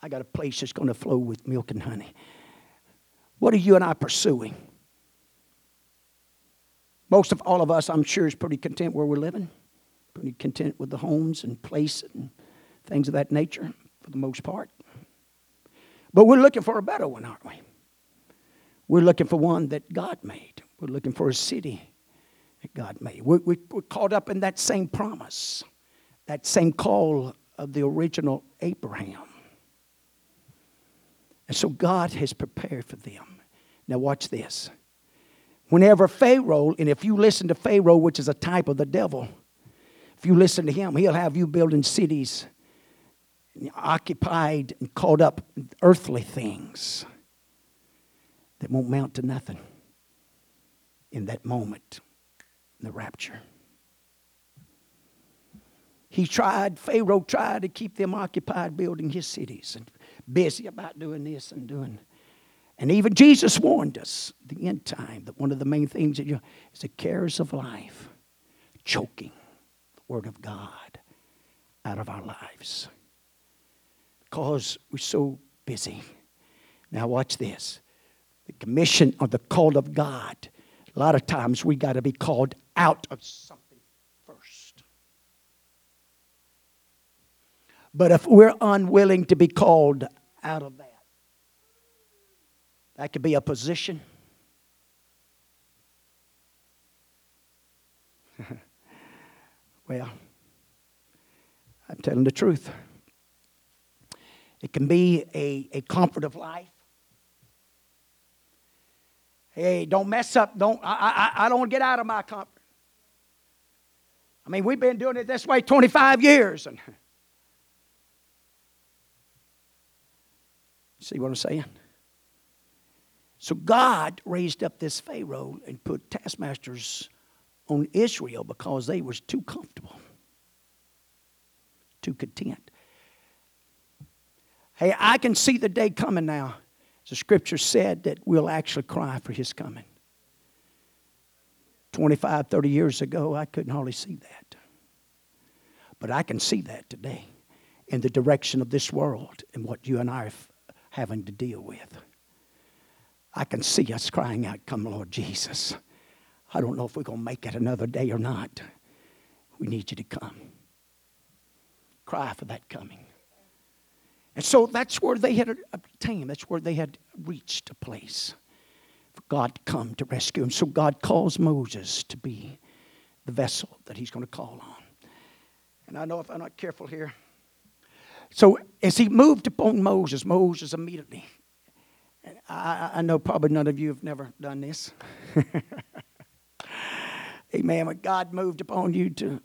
I got a place that's going to flow with milk and honey. What are you and I pursuing? Most of all of us, I'm sure, is pretty content where we're living. Pretty content with the homes and place and things of that nature, for the most part. But we're looking for a better one, aren't we? We're looking for one that God made. We're looking for a city that God made. We're caught up in that same promise, that same call of the original Abraham. And so God has prepared for them. Now watch this. Whenever Pharaoh, and if you listen to Pharaoh, which is a type of the devil, if you listen to him, he'll have you building cities, occupied and caught up in earthly things that won't mount to nothing in that moment, in the rapture. Pharaoh tried to keep them occupied building his cities and busy about doing this and doing. And even Jesus warned us, the end time, that one of the main things that is the cares of life, choking the Word of God out of our lives. Because we're so busy. Now watch this. The commission or the call of God. A lot of times we got to be called out of something. But if we're unwilling to be called out of that, that could be a position. Well, I'm telling the truth. It can be a comfort of life. Hey, don't mess up. I don't get out of my comfort. I mean, we've been doing it this way 25 years and... See what I'm saying? So God raised up this Pharaoh and put taskmasters on Israel because they was too comfortable, too content. Hey, I can see the day coming now. The scripture said that we'll actually cry for his coming. 25, 30 years ago, I couldn't hardly see that. But I can see that today in the direction of this world and what you and I are having to deal with. I can see us crying out, come, Lord Jesus. I don't know if we're going to make it another day or not. We need you to come. Cry for that coming. And so that's where they had obtained. That's where they had reached a place for God to come to rescue them. So God calls Moses to be the vessel that he's going to call on. And I know if I'm not careful here. So as he moved upon Moses, Moses immediately. And I know probably none of you have never done this. Amen. When God moved upon you to,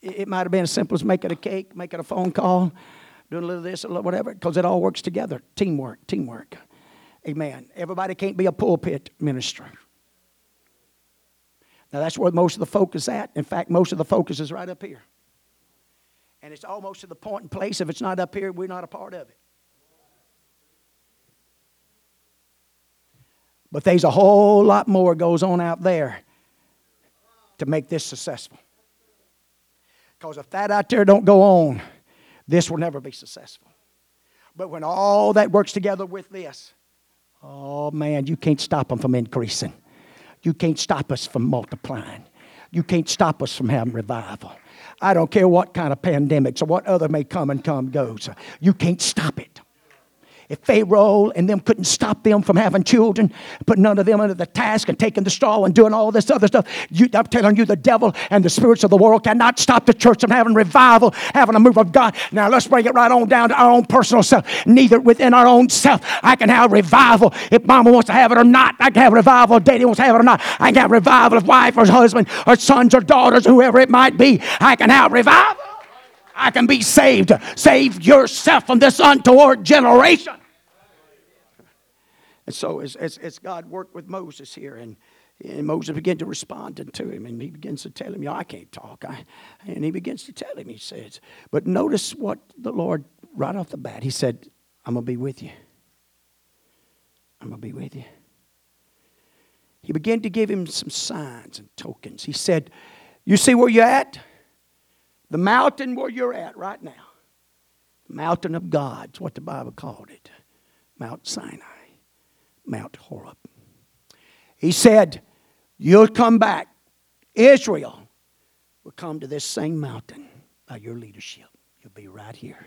it might have been as simple as making a cake, making a phone call, doing a little of this, a little whatever, because it all works together. Teamwork. Amen. Everybody can't be a pulpit minister. Now, that's where most of the focus is at. In fact, most of the focus is right up here. And it's almost to the point in place, if it's not up here, we're not a part of it. But there's a whole lot more goes on out there to make this successful. Because if that out there don't go on, this will never be successful. But when all that works together with this, oh man, you can't stop them from increasing. You can't stop us from multiplying. You can't stop us from having revival. I don't care what kind of pandemics or what other may come goes. You can't stop it. If Pharaoh and them couldn't stop them from having children, putting none of them under the task and taking the straw and doing all this other stuff, I'm telling you, the devil and the spirits of the world cannot stop the church from having revival, having a move of God. Now, let's bring it right on down to our own personal self. Neither within our own self, I can have revival. If mama wants to have it or not, I can have revival. If daddy wants to have it or not, I can have revival. If wife or husband or sons or daughters, whoever it might be, I can have revival. I can be saved. Save yourself from this untoward generation. And so as God worked with Moses here, and Moses began to respond to him, and he begins to tell him, I can't talk. And he begins to tell him, he says, but notice what the Lord, right off the bat, he said, I'm going to be with you. I'm going to be with you. He began to give him some signs and tokens. He said, you see where you're at? The mountain where you're at right now. The mountain of God is what the Bible called it. Mount Sinai. Mount Horeb. He said, you'll come back. Israel will come to this same mountain by your leadership. You'll be right here.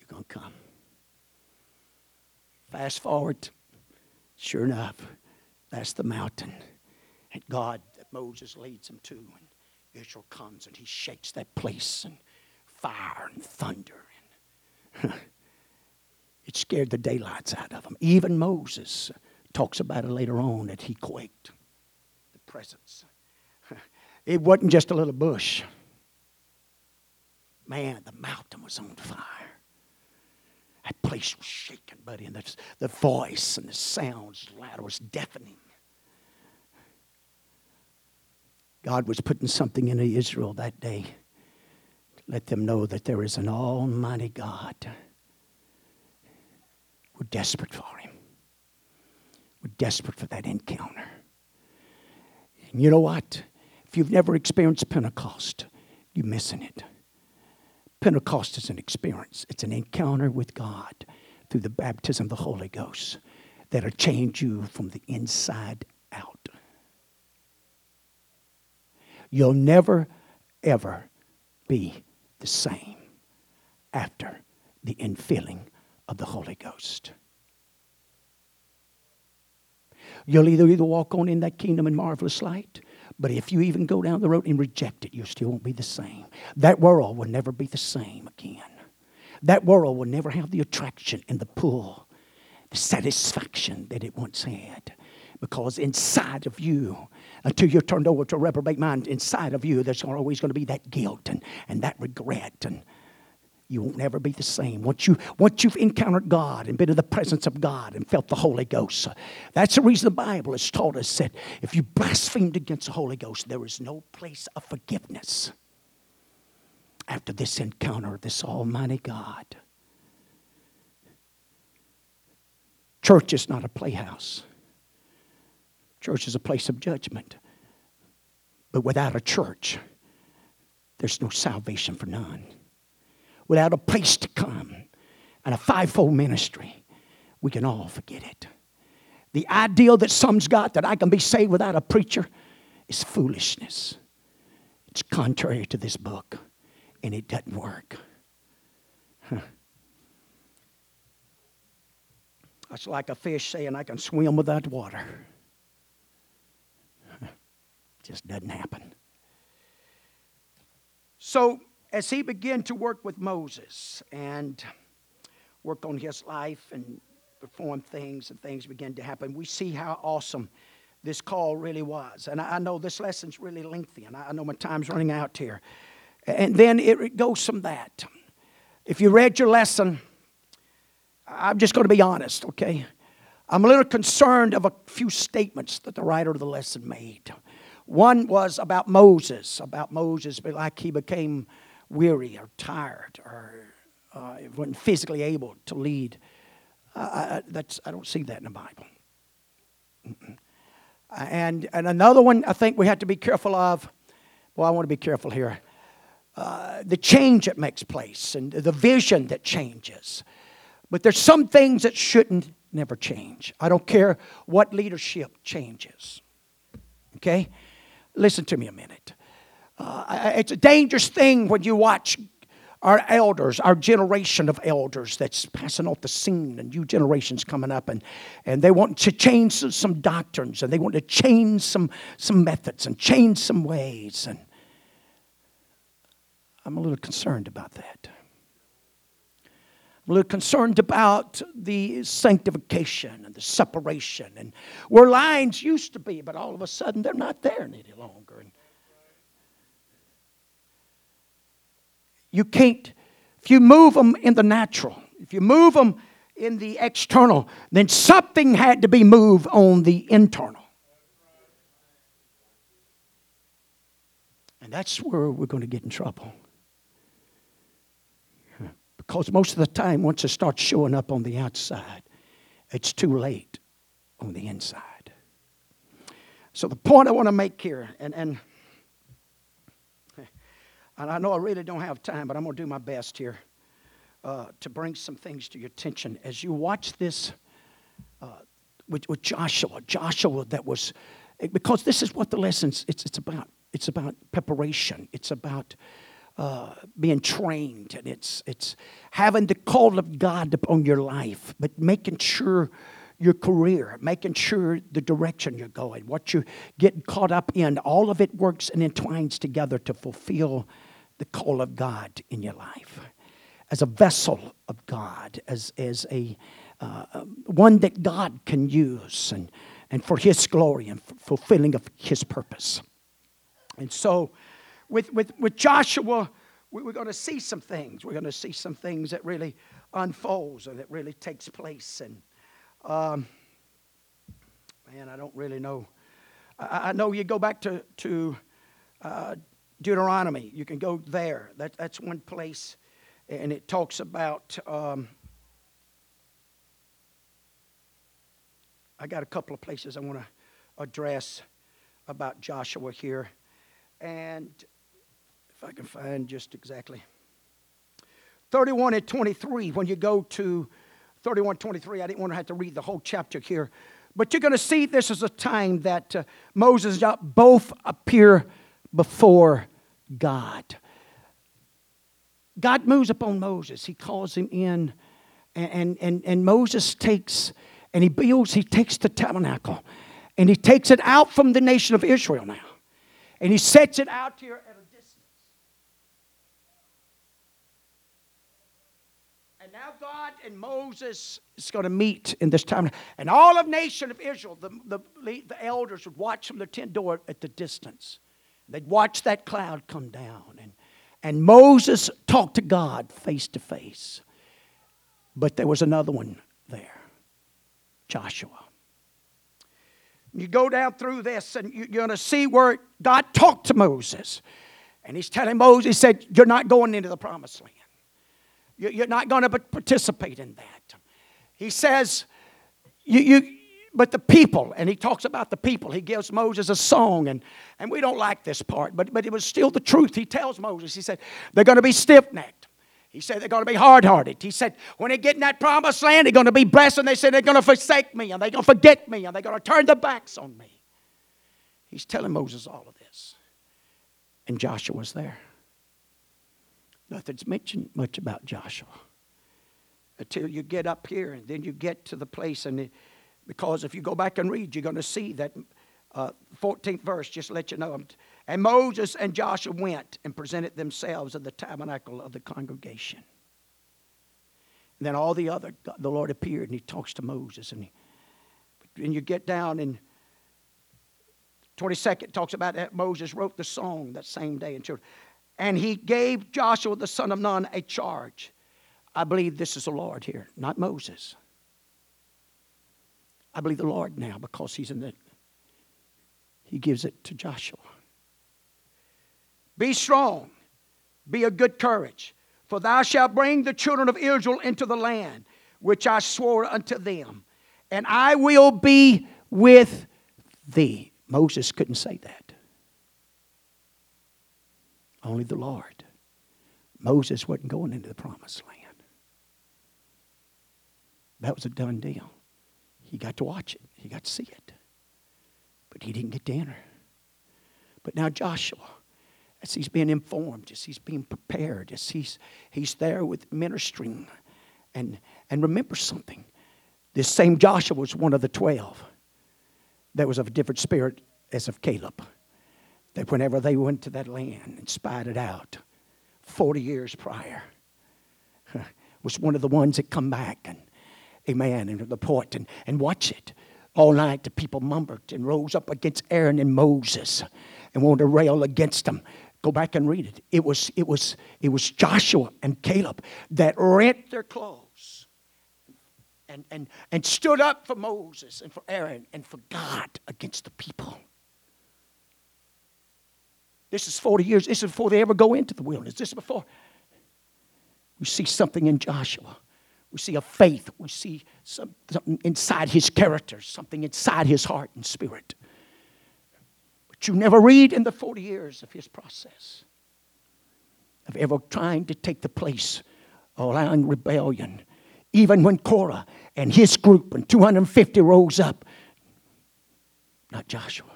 You're going to come. Fast forward. Sure enough, that's the mountain. And God, that Moses leads him to. And Israel comes and he shakes that place. And fire and thunder. And it scared the daylights out of them. Even Moses talks about it later on that he quaked. The presence. It wasn't just a little bush. Man, the mountain was on fire. That place was shaking, buddy. And the voice and the sounds louder was deafening. God was putting something into Israel that day to let them know that there is an almighty God. We're desperate for him. We're desperate for that encounter. And you know what? If you've never experienced Pentecost, you're missing it. Pentecost is an experience. It's an encounter with God through the baptism of the Holy Ghost that'll change you from the inside out. You'll never, ever be the same after the infilling of the Holy Ghost. You'll either walk on in that kingdom in marvelous light, but if you even go down the road and reject it, you still won't be the same. That world will never be the same again. That world will never have the attraction and the pull, the satisfaction that it once had. Because inside of you, until you're turned over to a reprobate mind, inside of you, there's always going to be that guilt and that regret and you won't ever be the same. Once you've encountered God and been in the presence of God and felt the Holy Ghost. That's the reason the Bible has taught us that if you blasphemed against the Holy Ghost, there is no place of forgiveness after this encounter of this Almighty God. Church is not a playhouse. Church is a place of judgment. But without a church, there's no salvation for none. Without a place to come and a fivefold ministry, we can all forget it. The idea that some's got that I can be saved without a preacher is foolishness. It's contrary to this book, and it doesn't work. It's like a fish saying, I can swim without water. It just doesn't happen. So, as he began to work with Moses and work on his life and perform things, and things began to happen, we see how awesome this call really was. And I know this lesson's really lengthy, and I know my time's running out here. And then it goes from that. If you read your lesson, I'm just going to be honest, okay? I'm a little concerned of a few statements that the writer of the lesson made. One was about Moses, but like he became weary or tired or wasn't physically able to lead. I don't see that in the Bible. Mm-mm. And another one I think we have to be careful of. Well, I want to be careful here. The change that makes place and the vision that changes. But there's some things that shouldn't never change. I don't care what leadership changes. Okay? Listen to me a minute. It's a dangerous thing when you watch our elders, our generation of elders that's passing off the scene and new generations coming up and they want to change some doctrines and they want to change some methods and change some ways. And I'm a little concerned about that. We're concerned about the sanctification and the separation and where lines used to be, but all of a sudden they're not there any longer. And you can't, if you move them in the natural, if you move them in the external, then something had to be moved on the internal. And that's where we're going to get in trouble. Because most of the time, once it starts showing up on the outside, it's too late on the inside. So the point I want to make here, and I know I really don't have time, but I'm going to do my best here to bring some things to your attention. As you watch this with Joshua that was, because this is what the lessons, it's about. It's about preparation. It's about being trained, and it's having the call of God upon your life, but making sure your career, making sure the direction you're going, what you get caught up in, all of it works and entwines together to fulfill the call of God in your life. As a vessel of God, as a one that God can use and for His glory and fulfilling of His purpose. And so With Joshua, we're going to see some things. We're going to see some things that really unfolds and that really takes place. And, I don't really know. I know you go back to Deuteronomy. You can go there. That's one place. And it talks about, I got a couple of places I want to address about Joshua here. And if I can find just exactly 31 and 23, when you go to 31:23, I didn't want to have to read the whole chapter here, but you're going to see this is a time that Moses and Joshua both appear before God. God moves upon Moses. He calls him in, and Moses takes and he builds. He takes the tabernacle, and he takes it out from the nation of Israel now. And he sets it out here at a distance. And now God and Moses is going to meet in this time. And all of nation of Israel, the elders would watch from their tent door at the distance. They'd watch that cloud come down. And, And Moses talked to God face to face. But there was another one there, Joshua. You go down through this and you're going to see where God talked to Moses. And he's telling Moses, he said, you're not going into the promised land. You're not going to participate in that. He says, but the people, and he talks about the people. He gives Moses a song, and we don't like this part, but it was still the truth. He tells Moses, he said, they're going to be stiff-necked. He said, they're going to be hard-hearted. He said, when they get in that promised land, they're going to be blessed, and they said, they're going to forsake me, and they're going to forget me, and they're going to turn their backs on me. He's telling Moses all of this. And Joshua's there. Nothing's mentioned much about Joshua until you get up here, and then you get to the place, and because if you go back and read, you're going to see that 14th verse, just to let you know. And Moses and Joshua went and presented themselves in the tabernacle of the congregation. And then all the other, the Lord appeared, and he talks to Moses. And you get down in 22nd, talks about that Moses wrote the song that same day in children. And he gave Joshua the son of Nun a charge. I believe this is the Lord here, not Moses. I believe the Lord now, because he gives it to Joshua. Be strong, be of good courage, for thou shalt bring the children of Israel into the land which I swore unto them, and I will be with thee. Moses couldn't say that. Only the Lord. Moses wasn't going into the promised land. That was a done deal. He got to watch it. He got to see it. But he didn't get to enter. But now Joshua, as he's being informed, as he's being prepared, as he's there with ministering. And remember something. This same Joshua was one of the 12. That was of a different spirit as of Caleb. That whenever they went to that land and spied it out 40 years prior, was one of the ones that come back and amen, and report and watch it. All night the people mumbled and rose up against Aaron and Moses and wanted to rail against them. Go back and read it. It was Joshua and Caleb that rent their clothes and stood up for Moses and for Aaron and for God against the people. This is 40 years. This is before they ever go into the wilderness. This is before. We see something in Joshua. We see a faith. We see something inside his character, something inside his heart and spirit. But you never read in the 40 years of his process of ever trying to take the place of allowing rebellion. Even when Korah and his group and 250 rose up, not Joshua.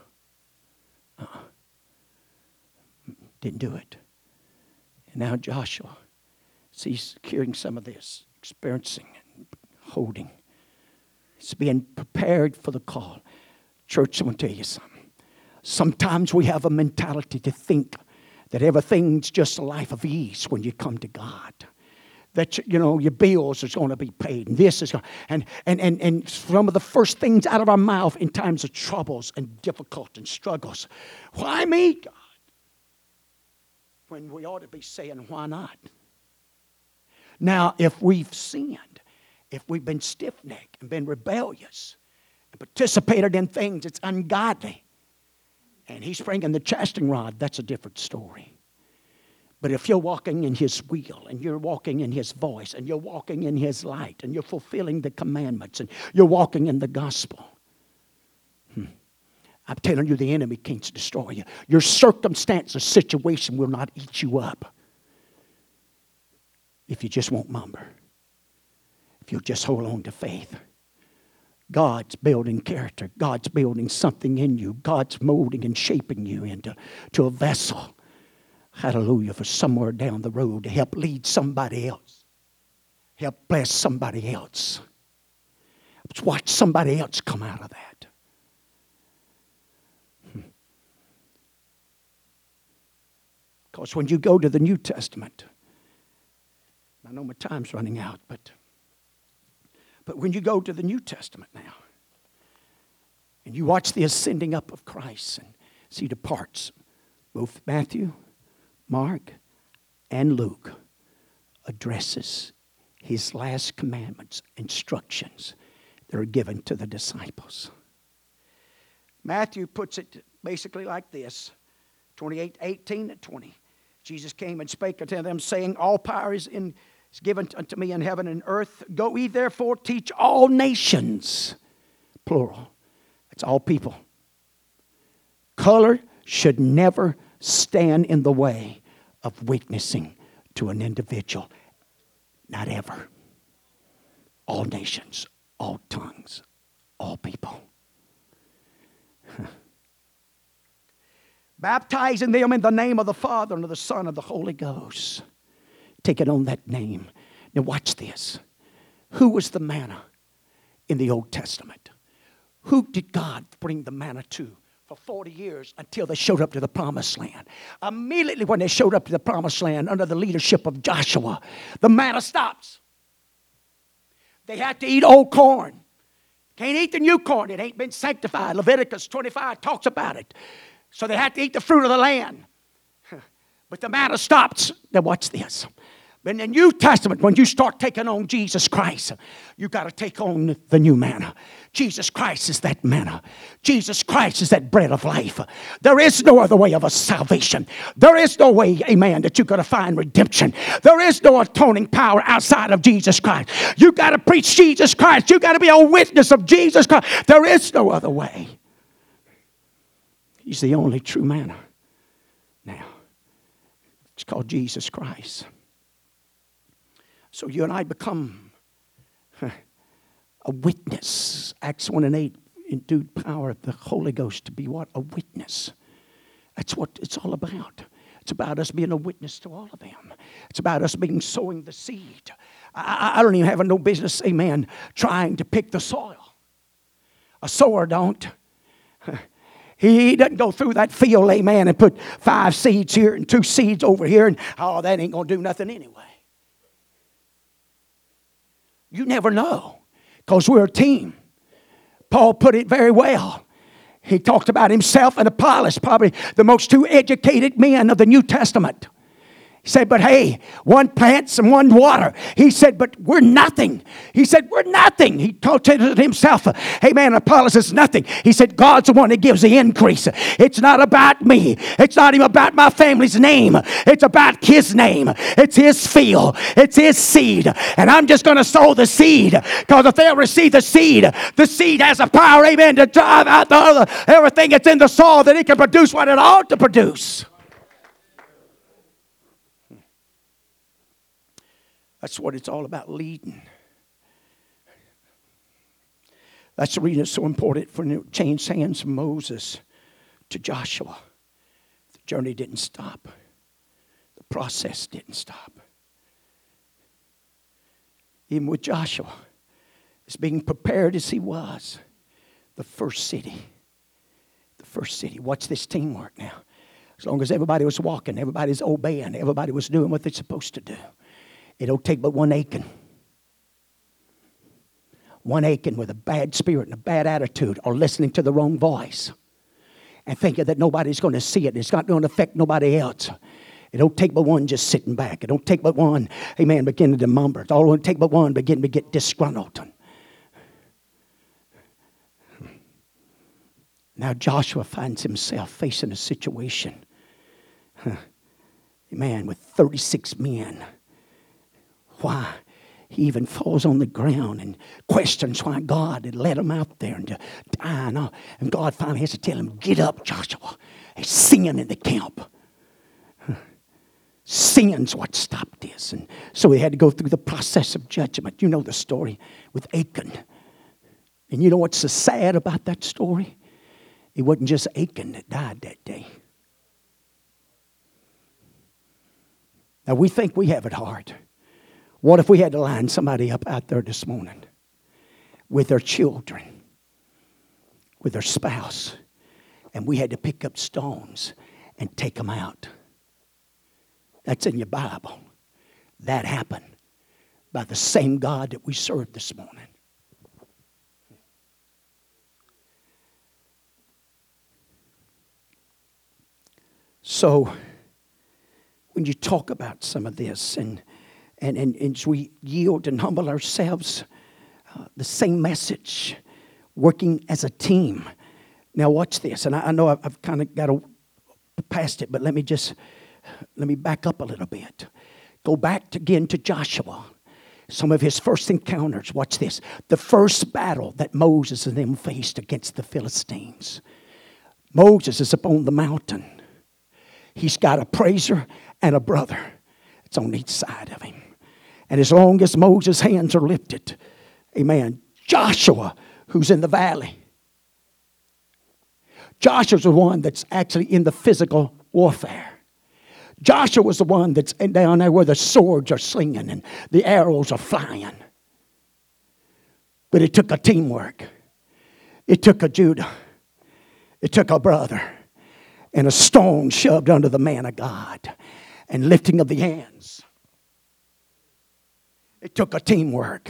Didn't do it. And now Joshua sees hearing some of this. Experiencing and holding. It's being prepared for the call. Church, I'm going to tell you something. Sometimes we have a mentality to think that everything's just a life of ease when you come to God. That, you know, your bills is going to be paid. And this is going to... And some of the first things out of our mouth in times of troubles and difficult and struggles. Why me, God? When we ought to be saying, why not? Now, if we've sinned, if we've been stiff-necked and been rebellious and participated in things that's ungodly, and he's bringing the chastening rod, that's a different story. But if you're walking in his will and you're walking in his voice and you're walking in his light and you're fulfilling the commandments and you're walking in the gospel, I'm telling you, the enemy can't destroy you. Your circumstance or situation will not eat you up. If you just won't mumble, if you'll just hold on to faith, God's building character. God's building something in you. God's molding and shaping you into a vessel. Hallelujah, for somewhere down the road to help lead somebody else, help bless somebody else. Let's watch somebody else come out of that. Because when you go to the New Testament, I know my time's running out, but when you go to the New Testament now and you watch the ascending up of Christ and see the parts, both Matthew, Mark, and Luke addresses his last commandments, instructions that are given to the disciples. Matthew puts it basically like this, 28:18-20. Jesus came and spake unto them, saying, all power is given unto me in heaven and earth. Go ye therefore teach all nations, plural. That's all people. Color should never stand in the way of witnessing to an individual. Not ever. All nations, all tongues, all people. Baptizing them in the name of the Father and of the Son and of the Holy Ghost. Taking on that name. Now watch this. Who was the manna in the Old Testament? Who did God bring the manna to? For 40 years until they showed up to the promised land. Immediately when they showed up to the promised land under the leadership of Joshua, the manna stops. They had to eat old corn. Can't eat the new corn. It ain't been sanctified. Leviticus 25 talks about it. So they had to eat the fruit of the land. But the manna stops. Now watch this. In the New Testament, when you start taking on Jesus Christ, you got to take on the new manna. Jesus Christ is that manna. Jesus Christ is that bread of life. There is no other way of a salvation. There is no way, amen, that you're going to find redemption. There is no atoning power outside of Jesus Christ. You got to preach Jesus Christ. You got to be a witness of Jesus Christ. There is no other way. He's the only true manna. Now, it's called Jesus Christ. So you and I become a witness. Acts 1:8, endued power of the Holy Ghost to be what? A witness. That's what it's all about. It's about us being a witness to all of them. It's about us being sowing the seed. I don't even have no business, amen, trying to pick the soil. A sower don't. He doesn't go through that field, amen, and put 5 seeds here and 2 seeds over here, and that ain't going to do nothing anyway. You never know, because we're a team. Paul put it very well. He talked about himself and Apollos, probably the most 2 educated men of the New Testament. He said, but hey, one plants and one water. He said, but we're nothing. He said, we're nothing. He told himself, hey man, Apollos is nothing. He said, God's the one that gives the increase. It's not about me. It's not even about my family's name. It's about his name. It's his field. It's his seed. And I'm just going to sow the seed. Because if they'll receive the seed has the power, amen, to drive out the other, everything that's in the soil that it can produce what it ought to produce. That's what it's all about, leading. That's the reason it's so important for it changed hands from Moses to Joshua. The journey didn't stop. The process didn't stop. Even with Joshua, as being prepared as he was, the first city. Watch this teamwork now. As long as everybody was walking, everybody's obeying, everybody was doing what they're supposed to do. It don't take but one Achan. One Achan with a bad spirit and a bad attitude or listening to the wrong voice and thinking that nobody's going to see it. It's not going to affect nobody else. It don't take but one just sitting back. It don't take but one, amen, beginning to mumble. It all don't take but one beginning to get disgruntled. Now Joshua finds himself facing a situation, man, with 36 men. Why? He even falls on the ground and questions why God had let him out there and to die and all. And God finally has to tell him, get up, Joshua. There's sin in the camp. Sin's what stopped this. And so he had to go through the process of judgment. You know the story with Achan. And you know what's so sad about that story? It wasn't just Achan that died that day. Now we think we have it hard. What if we had to line somebody up out there this morning with their children, with their spouse, and we had to pick up stones and take them out? That's in your Bible. That happened by the same God that we served this morning. So when you talk about some of this, and as we yield and humble ourselves, the same message, working as a team. Now watch this, and I know I've kind of got past it, but let me back up a little bit. Go back again to Joshua, some of his first encounters. Watch this. The first battle that Moses and them faced against the Philistines. Moses is up on the mountain. He's got a praiser and a brother. It's on each side of him. And as long as Moses' hands are lifted, amen, Joshua, who's in the valley. Joshua's the one that's actually in the physical warfare. Joshua was the one that's down there where the swords are slinging and the arrows are flying. But it took a teamwork. It took a Judah. It took a brother. And a stone shoved under the man of God. And lifting of the hands. It took a teamwork.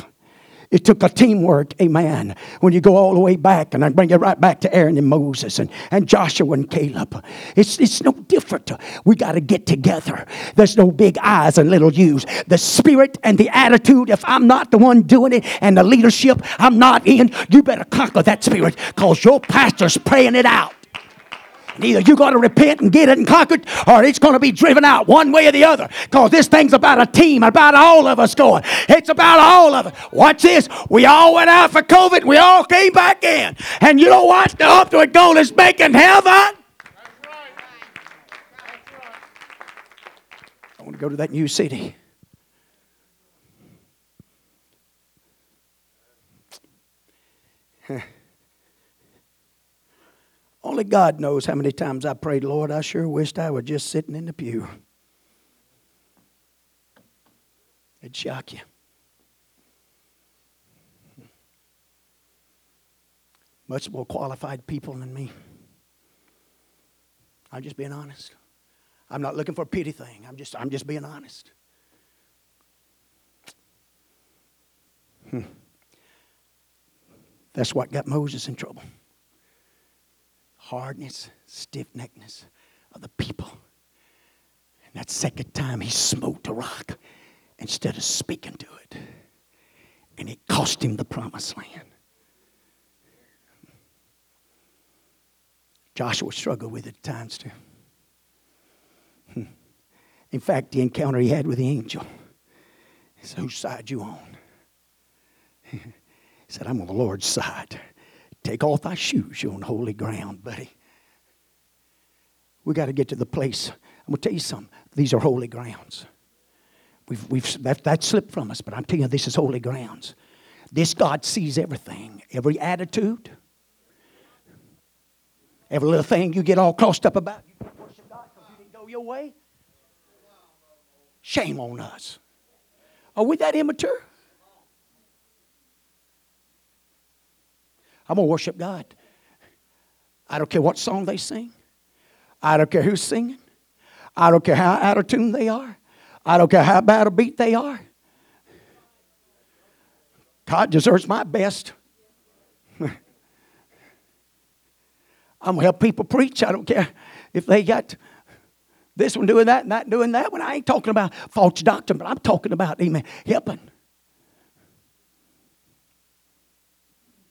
It took a teamwork, amen, when you go all the way back, and I bring you right back to Aaron and Moses and Joshua and Caleb. It's no different. We got to get together. There's no big I's and little U's. The spirit and the attitude, if I'm not the one doing it and the leadership I'm not in, you better conquer that spirit because your pastor's praying it out. And either you got to repent and get it and conquer it, or it's going to be driven out one way or the other. Because this thing's about a team, about all of us going. It's about all of us. Watch this. We all went out for COVID. We all came back in. And you know what? The ultimate goal is making heaven. That's right. I want to go to that new city. Only God knows how many times I prayed, Lord, I sure wished I were just sitting in the pew. It'd shock you. Much more qualified people than me. I'm just being honest. I'm not looking for a pity thing. I'm just being honest. That's what got Moses in trouble. Hardness, stiff-neckedness of the people. And that second time he smote the rock instead of speaking to it. And it cost him the promised land. Joshua struggled with it at times too. In fact, the encounter he had with the angel is whose side you on? He said, I'm on the Lord's side. Take off thy shoes, you're on holy ground, buddy. We got to get to the place. I'm going to tell you something. These are holy grounds. That slipped from us, but I'm telling you, this is holy grounds. This God sees everything, every attitude, every little thing you get all crossed up about. You can't worship God because you didn't go your way. Shame on us. Are we that immature? I'm going to worship God. I don't care what song they sing. I don't care who's singing. I don't care how out of tune they are. I don't care how bad a beat they are. God deserves my best. I'm going to help people preach. I don't care if they got this one doing that and that doing that one. I ain't talking about false doctrine, but I'm talking about, amen, helping.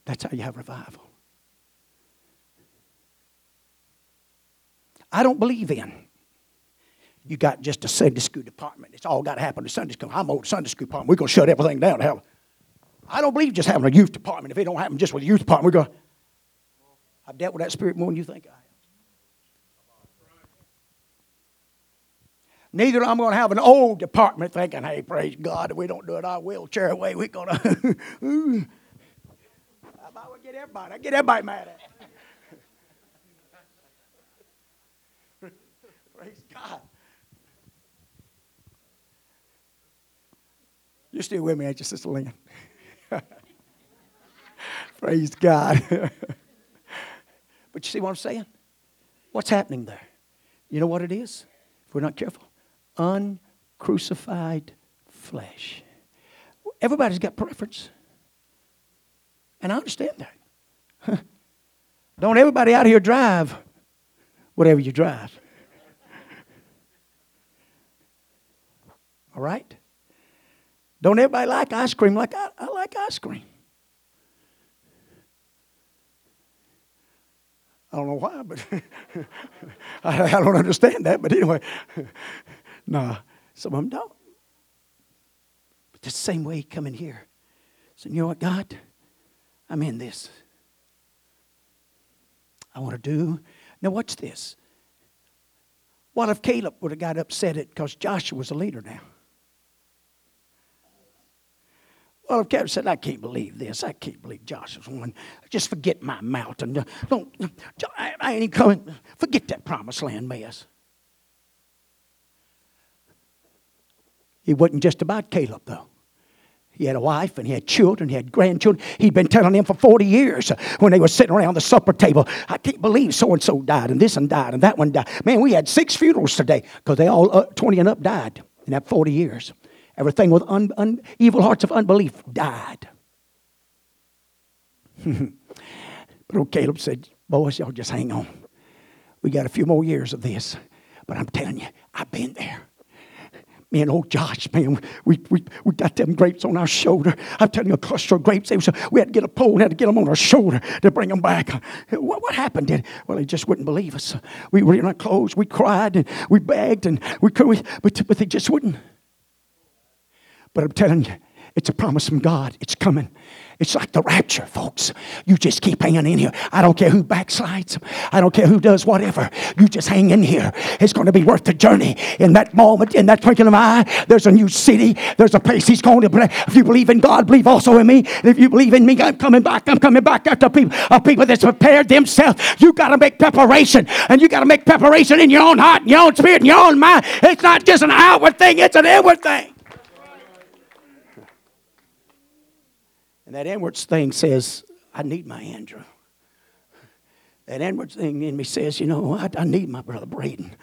That's how you have revival. I don't believe in you got just a Sunday school department. It's all got to happen to Sunday school. I'm old Sunday school department. We're going to shut everything down. Hell, I don't believe just having a youth department. If it don't happen just with a youth department, we're going. I've dealt with that spirit more than you think I have. Neither I'm going to have an old department thinking, hey, praise God, if we don't do it our wheelchair way, we're going to. I get everybody mad at it. Praise God. You're still with me, ain't you, Sister Lynn? Praise God. But you see what I'm saying? What's happening there? You know what it is? If we're not careful. Uncrucified flesh. Everybody's got preference. And I understand that. Huh. Don't everybody out here drive whatever you drive. All right? Don't everybody like ice cream like I like ice cream? I don't know why, but I don't understand that. But anyway, nah, some of them don't. But the same way he come in here. So you know what, God? I'm in this. I want to do. Now watch this. What if Caleb would have got upset at because Joshua was a leader now? Well, if Caleb said, I can't believe this. I can't believe Joshua's one. Just forget my mountain. I ain't coming. Forget that promised land mess. It wasn't just about Caleb, though. He had a wife and he had children. He had grandchildren. He'd been telling them for 40 years when they were sitting around the supper table, I can't believe so-and-so died and this one died and that one died. Man, we had 6 funerals today because they all 20 and up died in that 40 years. Everything with evil hearts of unbelief died. But old Caleb said, boys, y'all just hang on. We got a few more years of this. But I'm telling you, I've been there. Me and old Josh, man, we got them grapes on our shoulder. I'm telling you, a cluster of grapes. We had to get a pole and had to get them on our shoulder to bring them back. What happened? Well, they just wouldn't believe us. We were in our clothes. We cried and we begged and we couldn't. But they just wouldn't. But I'm telling you, it's a promise from God. It's coming. It's like the rapture, folks. You just keep hanging in here. I don't care who backslides. I don't care who does whatever. You just hang in here. It's going to be worth the journey. In that moment, in that twinkling of an eye, there's a new city. There's a place he's going to. If you believe in God, believe also in me. And if you believe in me, I'm coming back. I'm coming back after people that's prepared themselves. You got to make preparation. And you got to make preparation in your own heart, in your own spirit, in your own mind. It's not just an outward thing. It's an inward thing. And that inwards thing says, I need my Andrew. That inwards thing in me says, you know, I need my brother Braden.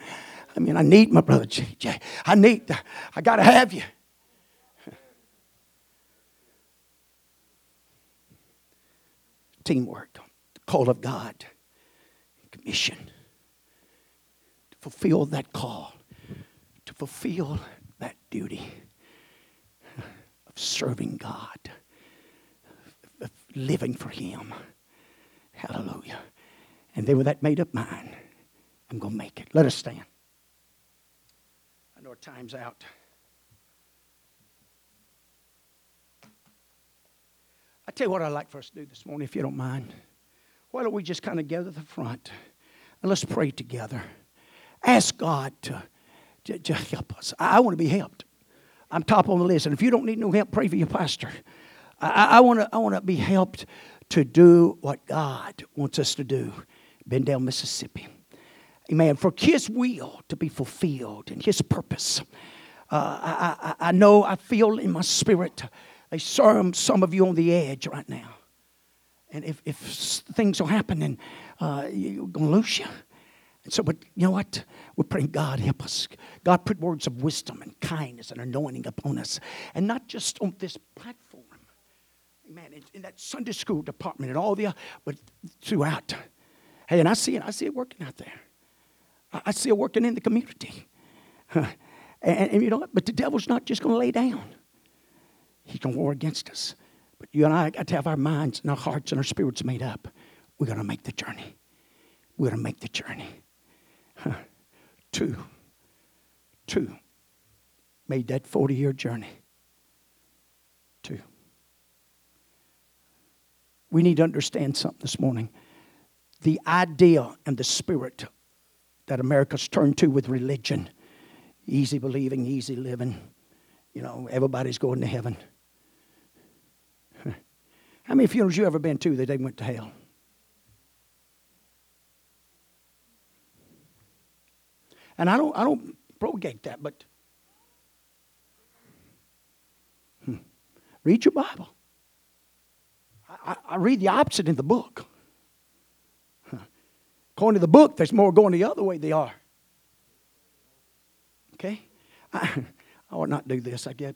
I mean, I need my brother JJ. I got to have you. Teamwork, the call of God, commission. To fulfill that call, to fulfill that duty of serving God. Living for him. Hallelujah. And then with that made up mind, I'm going to make it. Let us stand. I know our time's out. I tell you what I'd like for us to do this morning, if you don't mind. Why don't we just kind of gather the front and let's pray together. Ask God to help us. I want to be helped. I'm top on the list. And if you don't need no help, pray for your pastor. I want to be helped to do what God wants us to do. Bendel, Mississippi. Amen. For his will to be fulfilled and his purpose. I know, I feel in my spirit, I serve some of you on the edge right now. And if things are happening, you're going to lose you. And so, but you know what? We're praying, God, help us. God, put words of wisdom and kindness and anointing upon us. And not just on this platform. Man, in that Sunday school department and all but throughout. Hey, and I see it working out there. I see it working in the community. And you know what? But the devil's not just going to lay down. He's going to war against us. But you and I got to have our minds and our hearts and our spirits made up. We're going to make the journey. We're going to make the journey. Two made that 40-year journey. We need to understand something this morning. The idea and the spirit that America's turned to with religion. Easy believing, easy living. You know, everybody's going to heaven. How many funerals you ever been to that they went to hell? And I don't propagate that, but read your Bible. I read the opposite in the book. According to the book, there's more going the other way they are. Okay? I ought not do this, I guess,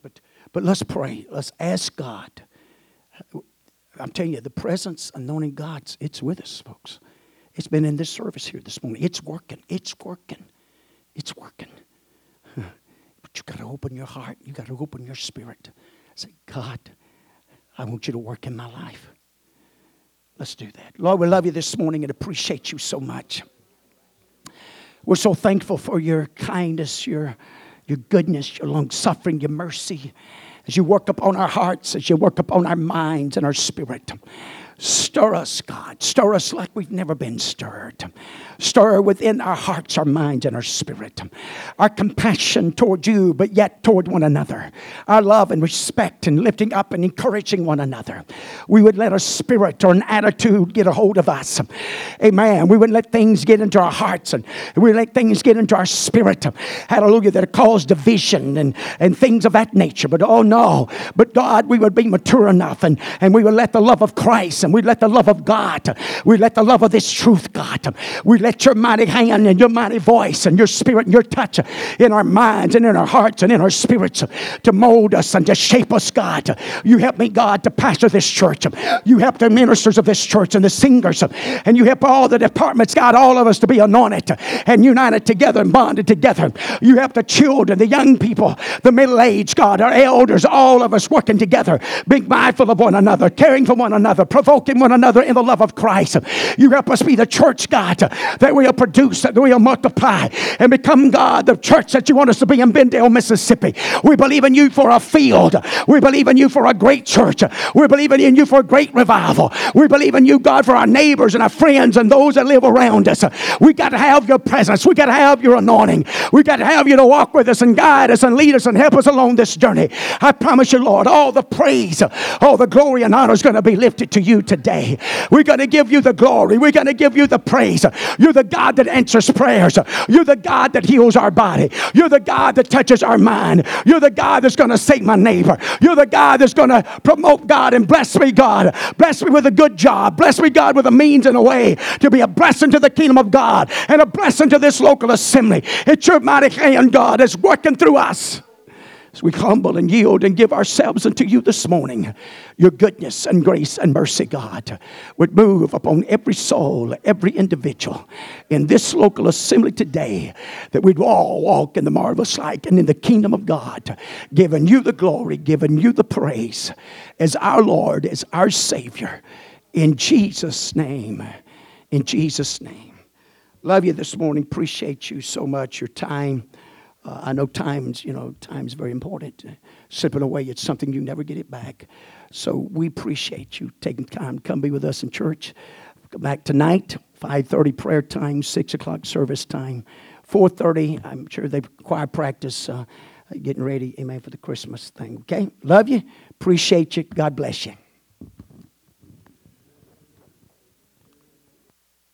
but let's pray. Let's ask God. I'm telling you, the presence anointing God's, it's with us, folks. It's been in this service here this morning. It's working. It's working. It's working. But you've got to open your heart. You've got to open your spirit. Say, God, I want you to work in my life. Let's do that. Lord, we love you this morning and appreciate you so much. We're so thankful for your kindness, your goodness, your long-suffering, your mercy. As you work upon our hearts, as you work upon our minds and our spirit. Stir us, God. Stir us like we've never been stirred. Stir within our hearts, our minds, and our spirit. Our compassion toward you, but yet toward one another. Our love and respect and lifting up and encouraging one another. We would let a spirit or an attitude get a hold of us. Amen. We would let things get into our hearts and we would let things get into our spirit. Hallelujah. That cause division and things of that nature. But oh no. But God, we would be mature enough and we would let the love of Christ and we let the love of God, we let the love of this truth, God, we let your mighty hand and your mighty voice and your spirit and your touch in our minds and in our hearts and in our spirits to mold us and to shape us, God. You help me, God, to pastor this church. You help the ministers of this church and the singers, and you help all the departments, God, all of us to be anointed and united together and bonded together. You help the children, the young people, the middle-aged, God, our elders, all of us working together, being mindful of one another, caring for one another, provoking one another in the love of Christ. You help us be the church, God, that we'll produce, that we'll multiply and become, God, the church that you want us to be in Bendale, Mississippi. We believe in you for a field. We believe in you for a great church. We believe in you for a great revival. We believe in you, God, for our neighbors and our friends and those that live around us. We got to have your presence. We got to have your anointing. We got to have you to walk with us and guide us and lead us and help us along this journey. I promise you, Lord, all the praise, all the glory and honor is going to be lifted to you today. We're going to give you the glory. We're going to give you the praise. You're the God that answers prayers. You're the God that heals our body. You're the God that touches our mind. You're the God that's going to save my neighbor. You're the God that's going to promote, God, and bless me, God. Bless me with a good job. Bless me, God, with a means and a way to be a blessing to the kingdom of God and a blessing to this local assembly. It's your mighty hand, God, that's working through us. As we humble and yield and give ourselves unto you this morning, your goodness and grace and mercy, God, would move upon every soul, every individual in this local assembly today, that we'd all walk in the marvelous light and in the kingdom of God, giving you the glory, giving you the praise as our Lord, as our Savior. In Jesus' name, in Jesus' name. Love you this morning. Appreciate you so much, your time. I know time's very important. Slipping away, it's something you never get it back. So we appreciate you taking time to come be with us in church. Come back tonight, 5:30 prayer time, 6 o'clock service time, 4:30. I'm sure they choir practice, getting ready, amen, for the Christmas thing. Okay, love you, appreciate you, God bless you.